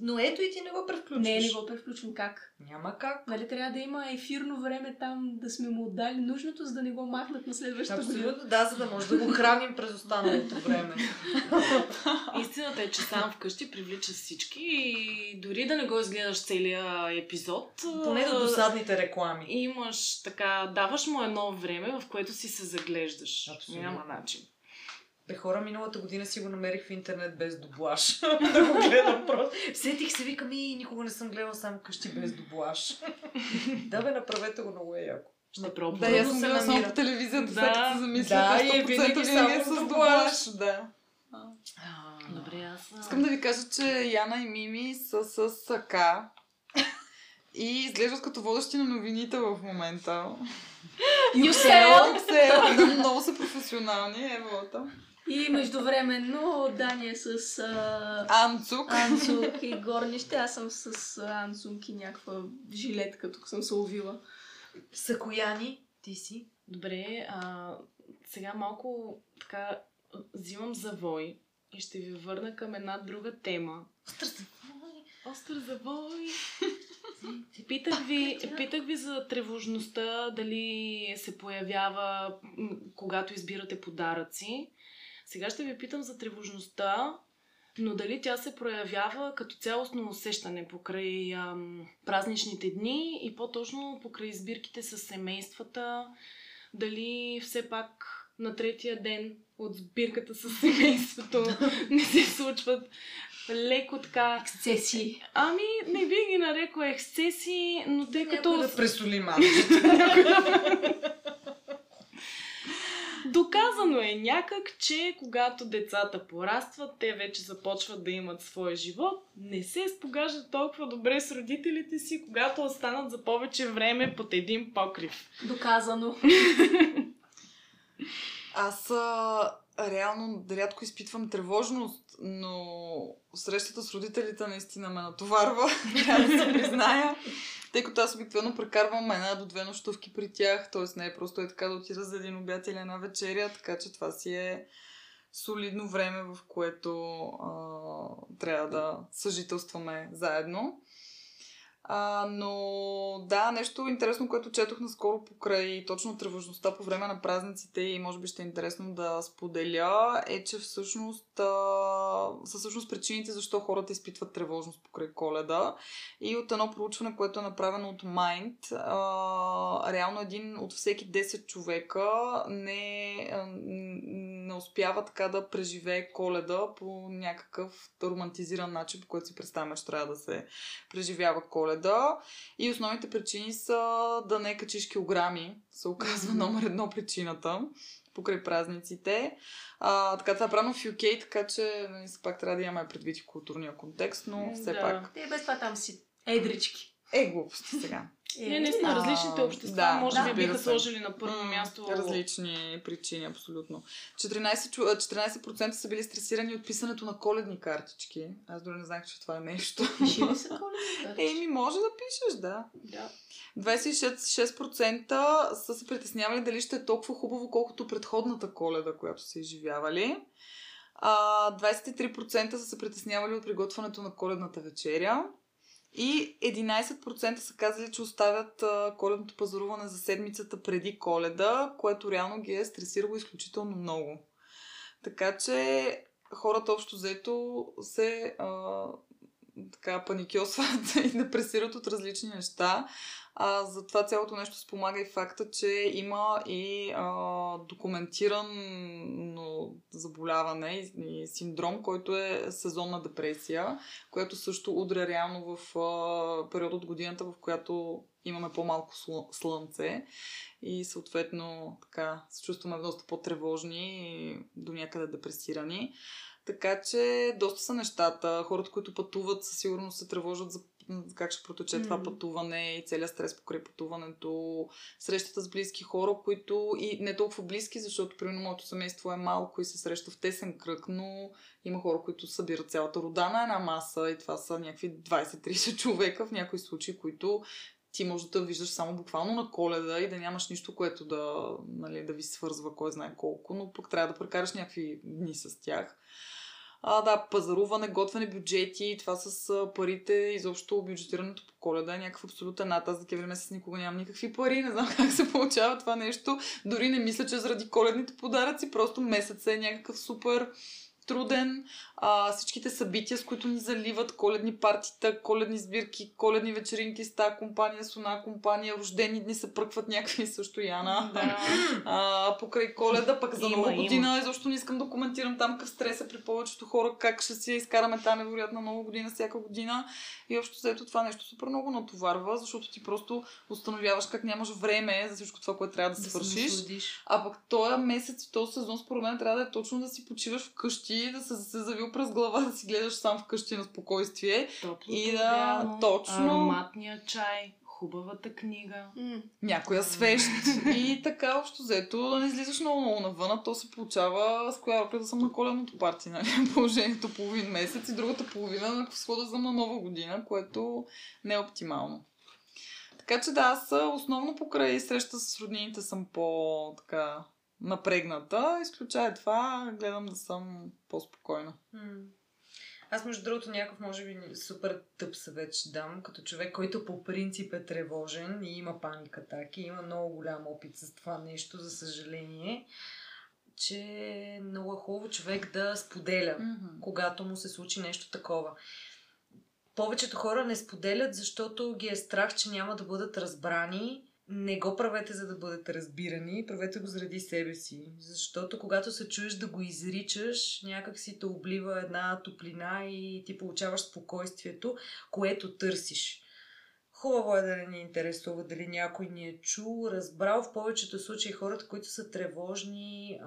Но ето и ти не го превключиш. Не го превключвам как. Няма как. Нали трябва да има ефирно време там, да сме му отдали нужното, за да не го махнат на следващото време. Абсолютно, да, за да може да го храним през останалото време. Истината е, че сам вкъщи привлича всички и дори да не го изгледаш целия епизод. Поне до досадните реклами. Имаш така, даваш му едно време, в което си се заглеждаш. Абсолютно. Няма начин. Хора, миналата година си го намерих в интернет без дублаж. Да го гледам просто. Сетих се, викам и никога не съм гледала сам къщи без дублаж. Да бе, направете го, много е яко. Ще пробвам. Да, аз съм гледала само по телевизията, след като се замисля. Да, и е винаги само с дублаж. Да. Добре, аз... Искам да ви кажа, че Яна и Мими са с сака и изглеждат като водещи на новините в момента. Юсел! Много са професионални, еволата. И междувременно Дания е с Анцук и горнище. Аз съм с Анцук и някаква жилетка, тук съм се увила. Сакояни, ти си? Добре, сега малко така взимам завой и ще ви върна към една друга тема. Остър завой! Питах ви за тревожността, дали се появява, когато избирате подаръци. Сега ще ви питам за тревожността, но дали тя се проявява като цялостно усещане покрай празничните дни и по-точно покрай избирките с семействата, дали все пак на третия ден от сбирката с семейството не се случват леко така... Ексцесии. Ами, не би ги нарекла ексцесии, но тъй като... Някой да пресоли малко. Доказано е някак, че когато децата порастват, те вече започват да имат своя живот, не се спогаждат толкова добре с родителите си, когато останат за повече време под един покрив. Доказано. Аз реално рядко изпитвам тревожност, но срещата с родителите наистина ме натоварва, трябва да се призная, тъй като аз обикновено прекарвам 1 до 2 нощувки при тях, т.е. не е просто е така да отида за един обяд или една вечеря, така че това си е солидно време, в което трябва да съжителстваме заедно. Но да, нещо интересно, което четох наскоро покрай точно тревожността по време на празниците и може би ще е интересно да споделя, е, че всъщност са всъщност причините защо хората изпитват тревожност покрай Коледа. И от едно проучване, което е направено от Mind, реално 1 от всеки 10 човека не успява така да преживее Коледа по някакъв романтизиран начин, по който си представяме, че трябва да се преживява Коледа. И основните причини са да не качиш килограми, се оказва номер 1 причината покрай празниците. Така това е правилно в UK, така че все пак трябва да имаме предвид и културния контекст, но все пак... Те без това там си едрички. Глупости сега. Наистина, различните общества може би биха сложили на първо място. Различни причини, абсолютно. 14% са били стресирани от писането на коледни картички. Аз дори не знаех, че това е нещо. Пиши ли са коледни картички? Може да пишеш, да. 26% са се притеснявали дали ще е толкова хубаво, колкото предходната Коледа, която са изживявали. 23% са се притеснявали от приготвянето на коледната вечеря. И 11% са казали, че оставят коледното пазаруване за седмицата преди Коледа, което реално ги е стресирало изключително много. Така че хората общо взето се паникьосват и депресират от различни неща. За това цялото нещо спомага и факта, че има и документирано заболяване и синдром, който е сезонна депресия, която също удря реално в период от годината, в която имаме по-малко слънце и съответно така се чувстваме доста по-тревожни и до някъде депресирани. Така че доста са нещата. Хората, които пътуват, със сигурност се тревожат за как ще протече това пътуване и целият стрес покрай пътуването, срещата с близки хора, които и не толкова близки, защото примерно моето семейство е малко и се среща в тесен кръг, но има хора, които събират цялата рода на една маса и това са някакви 20-30 човека в някои случаи, които ти може да виждаш само буквално на Коледа и да нямаш нищо, което да ви свързва кой знае колко, но пък трябва да прекараш някакви дни с тях. Да, пазаруване, готвене, бюджети, това с парите, изобщо бюджетирането по Коледа е някакъв абсолютен ад. Аз за такива време с никога нямам никакви пари, не знам как се получава това нещо. Дори не мисля, че заради коледните подаръци, просто месец е някакъв супер труден. Всичките събития, с които ни заливат, коледни партита, коледни сбирки, коледни вечеринки с тази компания, с она компания, рождени дни се пръкват някакви също, Яна. Да. Покрай Коледа, пък за Нова година, изобщо не искам да коментирам там какъв стрес е при повечето хора, как ще си изкараме тази невероятна Нова година всяка година. И общо взето това нещо супер много натоварва, защото ти просто установяваш как нямаш време за всичко това, което трябва да свършиш. А пък този месец и този сезон, според мен, трябва да е точно да си почиваш вкъщи, да се завил през глава, да си гледаш сам вкъщи на спокойствие. Топлото и да вяно, точно ароматния чай, хубавата книга, някоя свещ и така общо взето да не излизаш много навън, а то се получава с коя ръка да съм на коледното парти, нали? Положението половин месец и другата половина в схода за Нова година, което не е оптимално. Така че да, аз основно покрай среща с роднините съм по-така напрегната, изключая това, гледам да съм по-спокойна. Аз между другото някакъв, може би, супер тъп съвет ще дам, като човек, който по принцип е тревожен и има паника атаки, има много голям опит с това нещо, за съжаление, че много е хубаво човек да споделя, когато му се случи нещо такова. Повечето хора не споделят, защото ги е страх, че няма да бъдат разбрани. Не го правете, за да бъдете разбирани, правете го заради себе си. Защото когато се чуеш да го изричаш, някак си те облива една топлина и ти получаваш спокойствието, което търсиш. Хубаво е да не ни интересува дали някой ни е чул, разбрал. В повечето случаи хората, които са тревожни,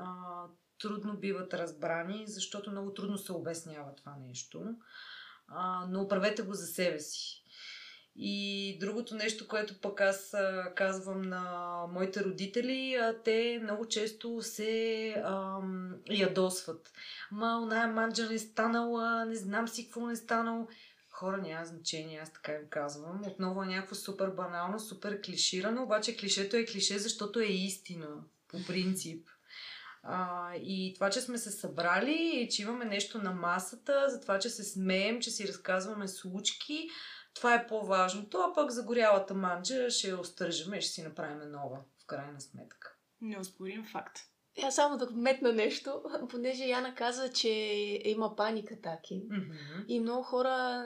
трудно биват разбрани, защото много трудно се обяснява това нещо. Но правете го за себе си. И другото нещо, което пък аз казвам на моите родители, те много често се ядосват. Оная манджа не станала, не знам си какво не станало. Хора, няма значение, аз така им казвам. Отново е някакво супер банално, супер клиширано, обаче клишето е клише, защото е истина, по принцип. И това, че сме се събрали и че имаме нещо на масата, за това, че се смеем, че си разказваме случки, това е по-важното, а пък загорялата манджа ще я остържаме и ще си направим нова, в крайна сметка. Неоспорим факт. Я само да вметна нещо, понеже Яна каза, че има паника атаки. И много хора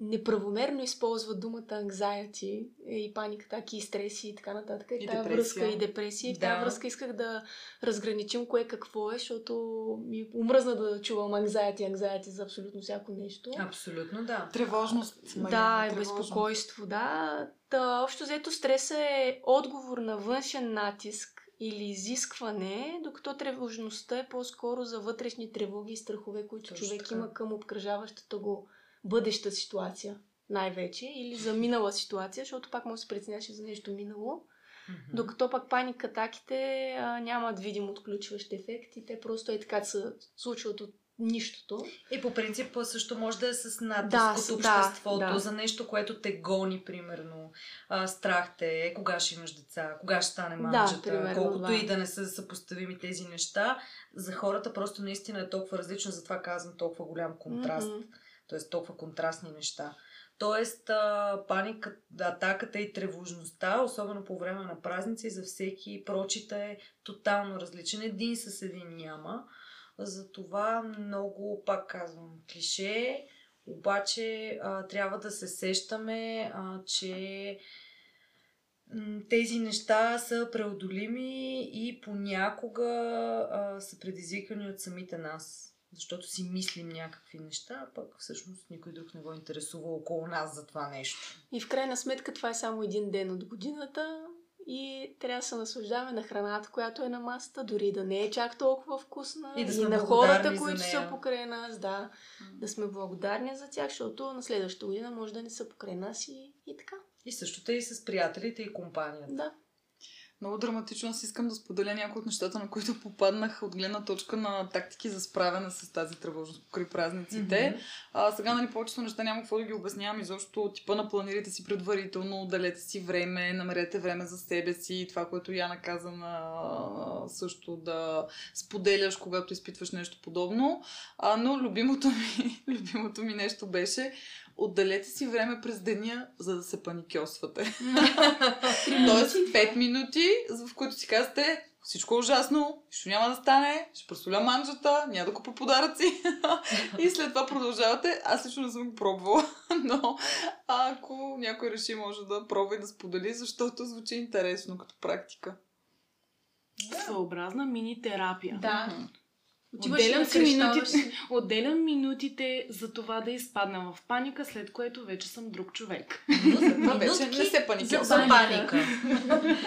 неправомерно използват думата anxiety и паника атаки и стреси и така нататък. И тая връзка и депресия. Да. В тая връзка исках да разграничим кое какво е, защото ми умръзна да чувам anxiety за абсолютно всяко нещо. Абсолютно, да. Тревожност. Да, е безпокойство, да. Общо взето стрес е отговор на външен натиск или изискване, докато тревожността е по-скоро за вътрешни тревоги и страхове, които човек има към обкръжаващата го бъдеща ситуация най-вече или за минала ситуация, защото пак може да се преценяше за нещо минало, докато пак паник атаките нямат видим отключващ ефект и те просто е така се случват от нищото. И по принцип също може да е с натиск от обществото, за нещо, което те гони, примерно. Страх те е, кога ще имаш деца, кога ще стане мамчета, колкото и да не са съпоставими тези неща. За хората просто наистина е толкова различно, затова казвам толкова голям контраст. Т.е. толкова контрастни неща. Тоест, паника, атаката и тревожността, особено по време на празници, за всеки прочита е тотално различен. Един с един няма. Затова много, пак казвам, клише. Обаче трябва да се сещаме, че тези неща са преодолими и понякога са предизвикани от самите нас. Защото си мислим някакви неща, пък всъщност никой друг не го интересува около нас за това нещо. И в крайна сметка това е само един ден от годината и трябва да се наслаждаваме на храната, която е на масата, дори да не е чак толкова вкусна. И да сме и на хората, които са покрай нас, да, да сме благодарни за тях, защото на следващата година може да не са покрай нас и така. И също те и с приятелите и компанията. Да. Много драматично. Аз искам да споделя някои от нещата, на които попаднах от гледна точка на тактики за справяне с тази тревожност покрай празниците. Mm-hmm. Сега, нали, повечето неща няма какво да ги обяснявам изобщо. Типа на планирайте си предварително, отделете си време, намерете време за себе си. Това, което Яна каза също да споделяш, когато изпитваш нещо подобно. Но любимото ми нещо беше: отделете си време през деня, за да се паникьосвате. Тоест 5 минути, в които си казвате: всичко е ужасно, нищо няма да стане, ще пресоля манджата, няма да купя подаръци. И след това продължавате. Аз лично не съм го пробвала, но ако някой реши, може да пробва и да сподели, защото звучи интересно като практика. Съобразна мини-терапия. Да. Отделям минутите за това да изпадна в паника, след което вече съм друг човек. Това вече не се паникирам. За паника.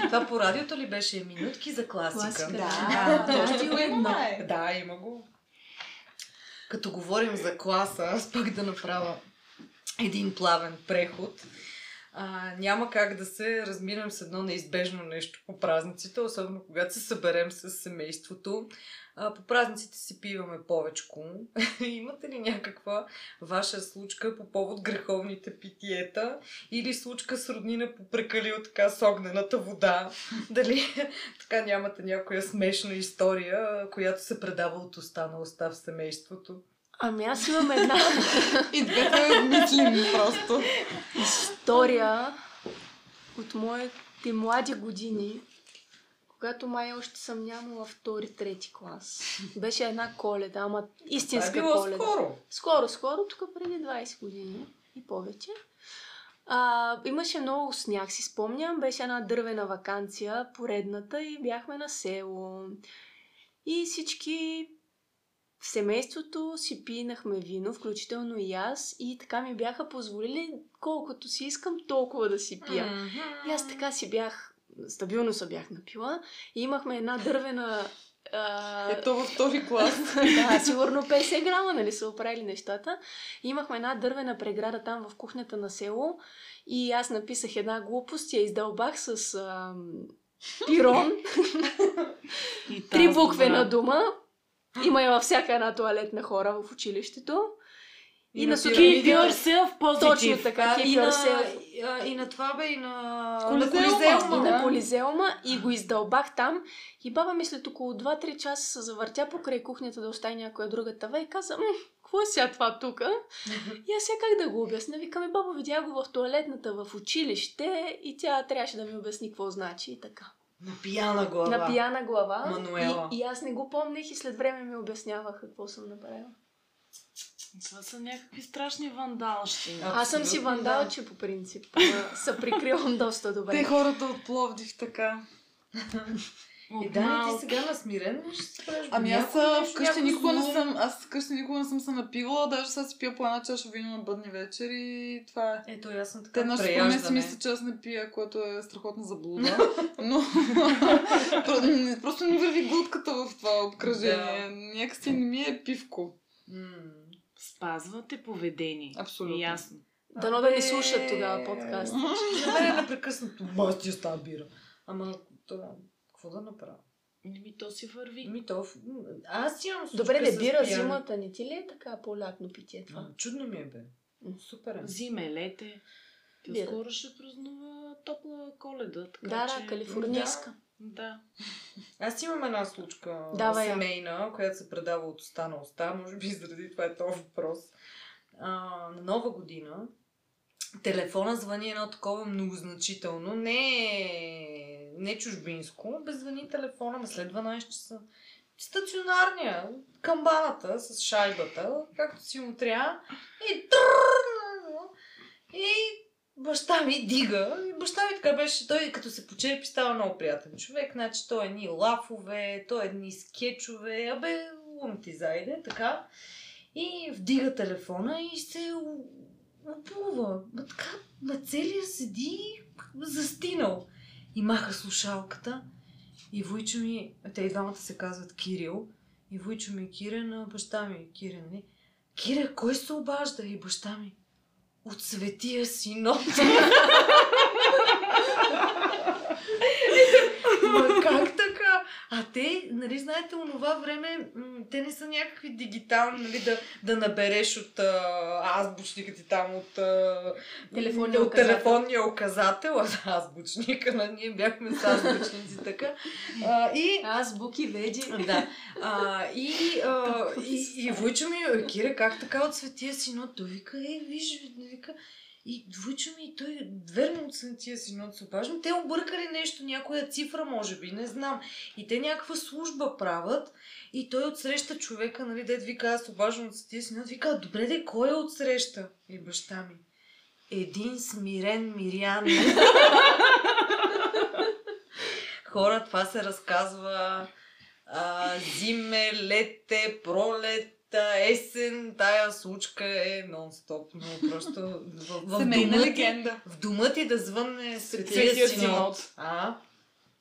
Това по радиото ли беше? Минутки за класика. Да, има го. Като говорим за класа, аз пък да направя един плавен преход. Няма как да се разминем с едно неизбежно нещо по празниците, особено когато се съберем с семейството. По празниците си пиваме повечко. Имате ли някаква ваша случка по повод греховните питиета или случка с роднина попрекали от така с огнената вода? Дали така нямате някоя смешна история, която се предава от уста на уста в семейството? Ами аз имам една... И двете мислим просто. История от моите млади години, когато май още съм нямала втори-трети клас. Беше една Коледа, ама истинска Коледа. Скоро, тук преди 20 години и повече. Имаше много сняг, си спомням. Беше една дървена ваканция, поредната, и бяхме на село. И всички... В семейството си пинахме вино, включително и аз, и така ми бяха позволили колкото си искам, толкова да си пия. И аз така си бях, стабилно се бях напила, и имахме една дървена... Ето във втори клас. Да, сигурно 50 грама, нали, са оправили нещата. И имахме една дървена преграда там в кухнята на село, и аз написах една глупост, я издълбах с пирон. Три буквена дума. Има и във всяка една туалетна хора в училището. И на Точно така. И на Колизеума. И го издълбах там. И баба ми след около 2-3 часа се завъртя покрай кухнята да остави някоя друга тава и каза: какво е сега това тук? И аз сега как да го обясня? Викаме: баба, видя го в туалетната в училище и тя трябваше да ми обясни какво значи и така. На пияна глава. Мануела. И аз не го помних и след време ми обясняваха какво съм направила. Това са някакви страшни вандалщини. Аз съм си вандалче по принцип. Се прикривам доста добре. Те хората от Пловдив така. И да, ти сега насмирен ще се правиш. Ами аз вкъщи никога не съм се напивала, даже сега си пия по една чаша вино на бъдни вечер и това е. Ето, аз съм така преяждане. Те наши спомен мисля, че аз не пия, което е страхотна заблуда. Но просто не върви глътката в това обкръжение. Някакси не ми е пивко. Спазвате поведение. Абсолютно. Ясно. Дано да ни слушат тогава подкаст. Добре, непрекъснато. Аз ти остава бира. Ама това... Какво да направя? То си върви. Аз имам случка. Добре, де бира зимата, не ти ли е така по-лятно питие това? Чудно ми е, бе. Супер е. Зиме, лете. Тя скоро ще празнува топла Коледа. Така, калифорнийска. Да. Аз имам една случка семейна, която се предава от уста на уста. Може би заради това е този въпрос. На Нова година телефона звъни едно такова многозначително. Не чужбинско, звъни телефона, ма след 12 часа. Стационарния, камбаната с шайбата, както си му трябва. И баща ми дига. И баща ми така беше, той като се почерпи става много приятен човек. Значи той е едни лафове, той е едни скетчове, абе лум ти зайде, така. И вдига телефона и се оплува. Така на целия седи застинал. И маха слушалката и вуйчо ми, те и двамата се казват Кирил, и вуйчо ми Кирен, баща ми Кирен, не? Кире, кой се обажда? И баща ми: от Светия Синод. А те, нали, знаете, онова време, те не са някакви дигитални, нали, да набереш от азбучника ти там, от телефонния указател, аз азбучника, на ние бяхме с азбучници така. Азбуки, веди. Да. И войча ми, Кира, как така от Светия Синод? Той вика, виж, вика. И войча ми, той верно от Светия Синод се обажда. Те объркали нещо, някоя цифра, може би, не знам. И те някаква служба правят. И той отсреща човека, нали, дед вика, аз обаждам от Светия Синод. Вика, добре, де, кой е отсреща? И баща ми. Един смирен мирянин. Хора, това се разказва зиме, лете, пролет, есен, тая случка е нон-стоп, но просто семейна легенда. В дума ти да звънне Светия Синод.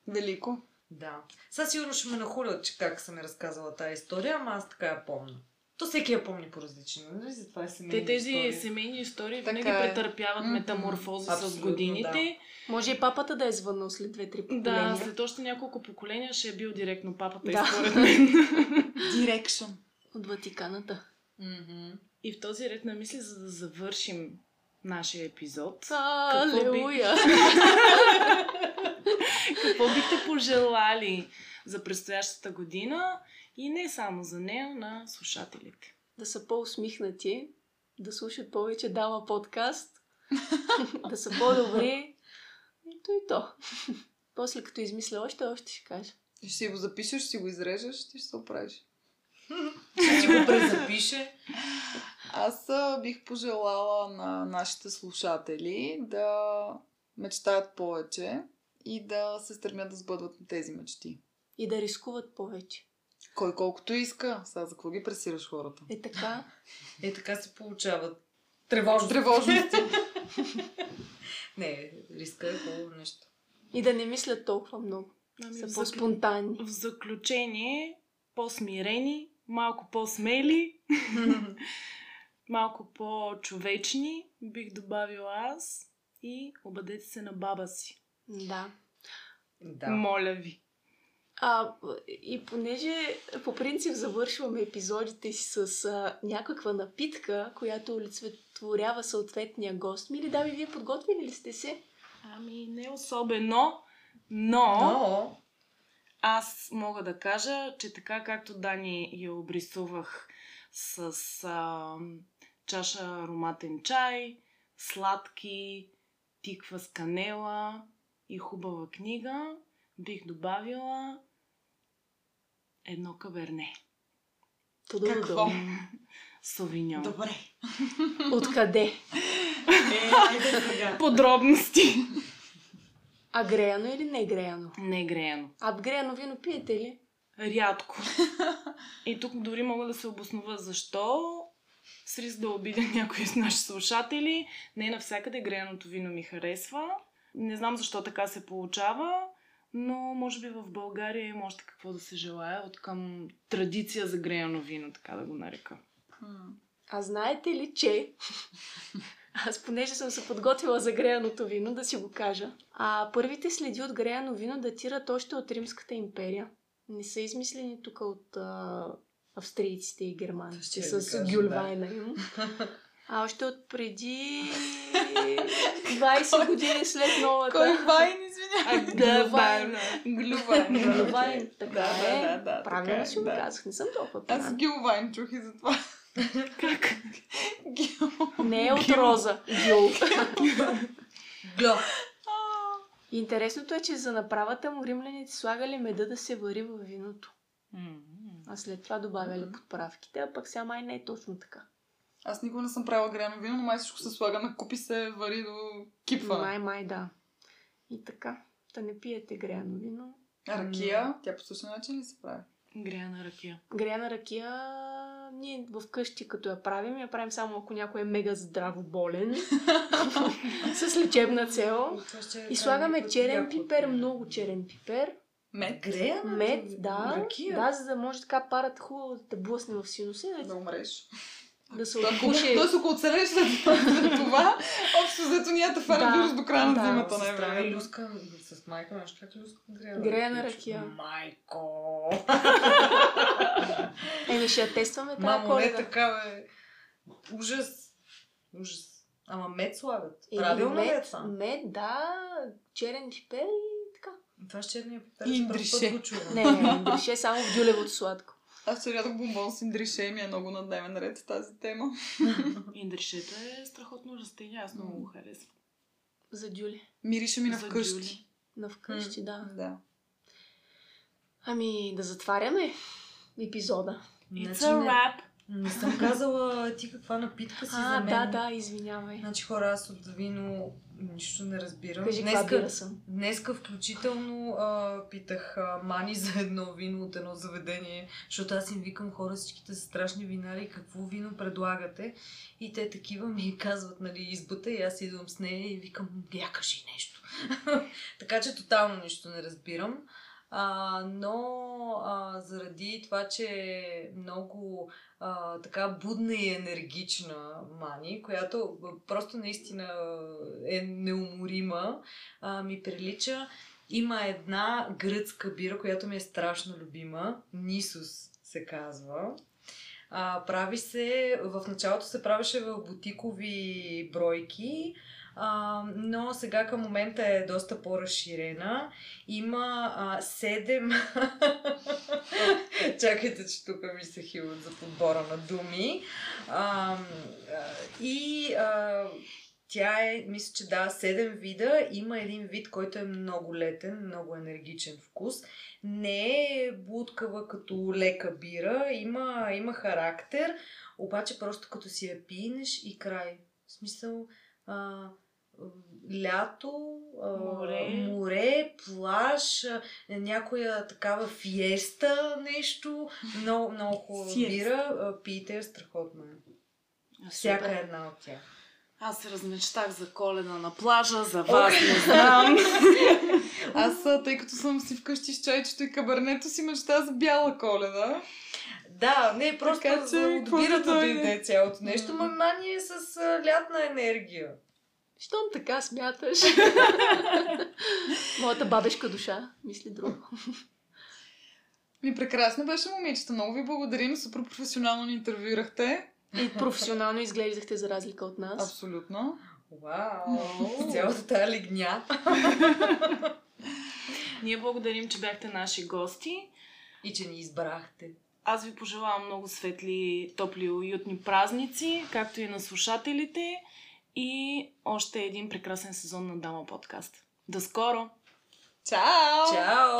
Велико. Да. Сега сигурно ще ме нахулят, че как съм я разказвала тая история, ама аз така я помня. То всеки я помни по-различни, нали? Затова е семейни истории. Те тези истории. Семейни истории винаги претърпяват метаморфоза с годините. Да. Може и папата да е звъннал след 2-3 поколения. Да, след още няколко поколения ще е бил директно папата, да. Според мен. Дирекшн. От Ватиканата. Mm-hmm. И в този ред на мисли, за да завършим нашия епизод. Алелуя! Какво бихте пожелали за предстоящата година и не само за нея, на слушателите? Да са по-усмихнати, да слушат повече Дама подкаст, да са по-добри. И то. После като измисля още ще кажа. Ще си го запишеш, ще си го изрежеш и ще се оправиш. Ще ти го презапише. Аз бих пожелала на нашите слушатели да мечтаят повече и да се стремят да сбъдват на тези мечти. И да рискуват повече. Кой колкото иска. Сега за какво ги пресираш хората? Така се получават тревожности. Не, риска е хубаво нещо. И да не мислят толкова много. Са по-спонтанни. В заключение, по-смирени, малко по-смели, малко по-човечни, бих добавила аз, и обадете се на баба си. Да. Моля ви. И понеже по принцип завършваме епизодите си с някаква напитка, която олицетворява съответния гост. Мили, вие подготвили ли сте се? Ами не особено, но... Аз мога да кажа, че така както Дани я обрисувах с чаша ароматен чай, сладки, тиква с канела и хубава книга, бих добавила едно каберне. Какво? Совиньон. Добре. Откъде? Подробности. А греяно или не греяно? Не греяно. А греяно вино пиете ли? Рядко. И тук дори мога да се обоснова защо. С риск да обидя някои с наши слушатели. Не навсякъде греяното вино ми харесва. Не знам защо така се получава, но може би в България има още какво да се желая от към традиция за греяно вино, така да го нарека. А знаете ли, че... Аз понеже съм се подготвила за греяното вино, да си го кажа. Първите следи от греяно вино датират още от Римската империя. Не са измислени тук от австрийците и германците с гюльвайна им. Да. А още от преди 20 години след новата... Кой вайн, извинявай? Гюльвайн. Така е. Правилно си го казах. Не съм толкова права. Аз гюльвайн чух и затова... Как? Гил. Не е от роза. Гил. Гил. Интересното е, че за направата му римляните слагали меда да се вари във виното. А след това добавяли подправките, а пък сега май не е точно така. Аз никога не съм правила гряно вино, но май всичко се слага на купи, се вари до кипване. Май, да. И така, да не пиете гряно вино. Ракия? Тя по същия начин ли се прави? Гряна ракия. Гряна ракия... Ние вкъщи, като я правим само ако някой е мега здраво болен с лечебна цел. И слагаме черен пипер, много черен пипер. Мед, да, за да може така парата хубаво да те блъсне в синуса. Да умреш. Да се откуше. Тоест около целен след това, общо взето ние да фарим вирус до края на зимата. Да, и люска с майка, нещо как люска грея. Грея на ракия. Майко! Еми ще я тестваме тази коледа. Мамо, не така, бе. Ужас. Ужас. Ама мед слагат. Правилно ли е това? Мед, да. Черен пипер и така. Това с черния пипер ще пръв път го чува. Не, индрише само в дюлевото сладко. Аз сериадох бомбон с индрише и ми е много наднемен ред тази тема. Индришето е страхотно растение, аз много го харесвам. За дюли. Мирише ми навкъщи. Навкъщи, да. Ами да затваряме епизода. It's a wrap. Не съм казала ти каква напитка си за мен. Да, извинявай. Значи хора, аз от вино нищо не разбирам. Кажи, днеска включително питах Мани за едно вино от едно заведение, защото аз им викам хора, всичките са страшни винари, какво вино предлагате? И те такива ми казват, нали, избата и аз идвам с нея и викам, я кажи нещо. Така че тотално нищо не разбирам. Но заради това, че е много така будна и енергична Мани, която просто наистина е неуморима, ми прилича. Има една гръцка бира, която ми е страшно любима. Нисус се казва. Прави се, в началото се правеше в бутикови бройки, но сега към момента е доста по-разширена. Има 7... Чакайте, че тук ми се хилат за подбора на думи. Тя е, мисля, че 7 вида. Има един вид, който е много летен, много енергичен вкус. Не е блудкава като лека бира. Има характер, обаче просто като си я пинеш и край. В смисъл... лято, море, плаж, някоя такава фиеста, нещо. Много, много хубава бира. Пийте, страхотно е. Всяка една от тях. Аз се размечтах за Коледа на плажа, за вас не знам. Аз, тъй като съм си вкъщи с чайчето и кабарнето, си мечта за Бяла Коледа. Да, не, просто отбират от идея цялото нещо. Мани е с лятна енергия. Щом така смяташ? Моята бабешка душа мисли друго. Прекрасно беше, момичета. Много ви благодарим. Супер професионално ни интервюирахте. И професионално изглеждахте за разлика от нас. Абсолютно. Вау! Цялата тая лигня. Ние благодарим, че бяхте наши гости. И че ни избрахте. Аз ви пожелавам много светли, топли, уютни празници, както и на слушателите. И още един прекрасен сезон на Дама подкаст. До скоро! Чао! Чао!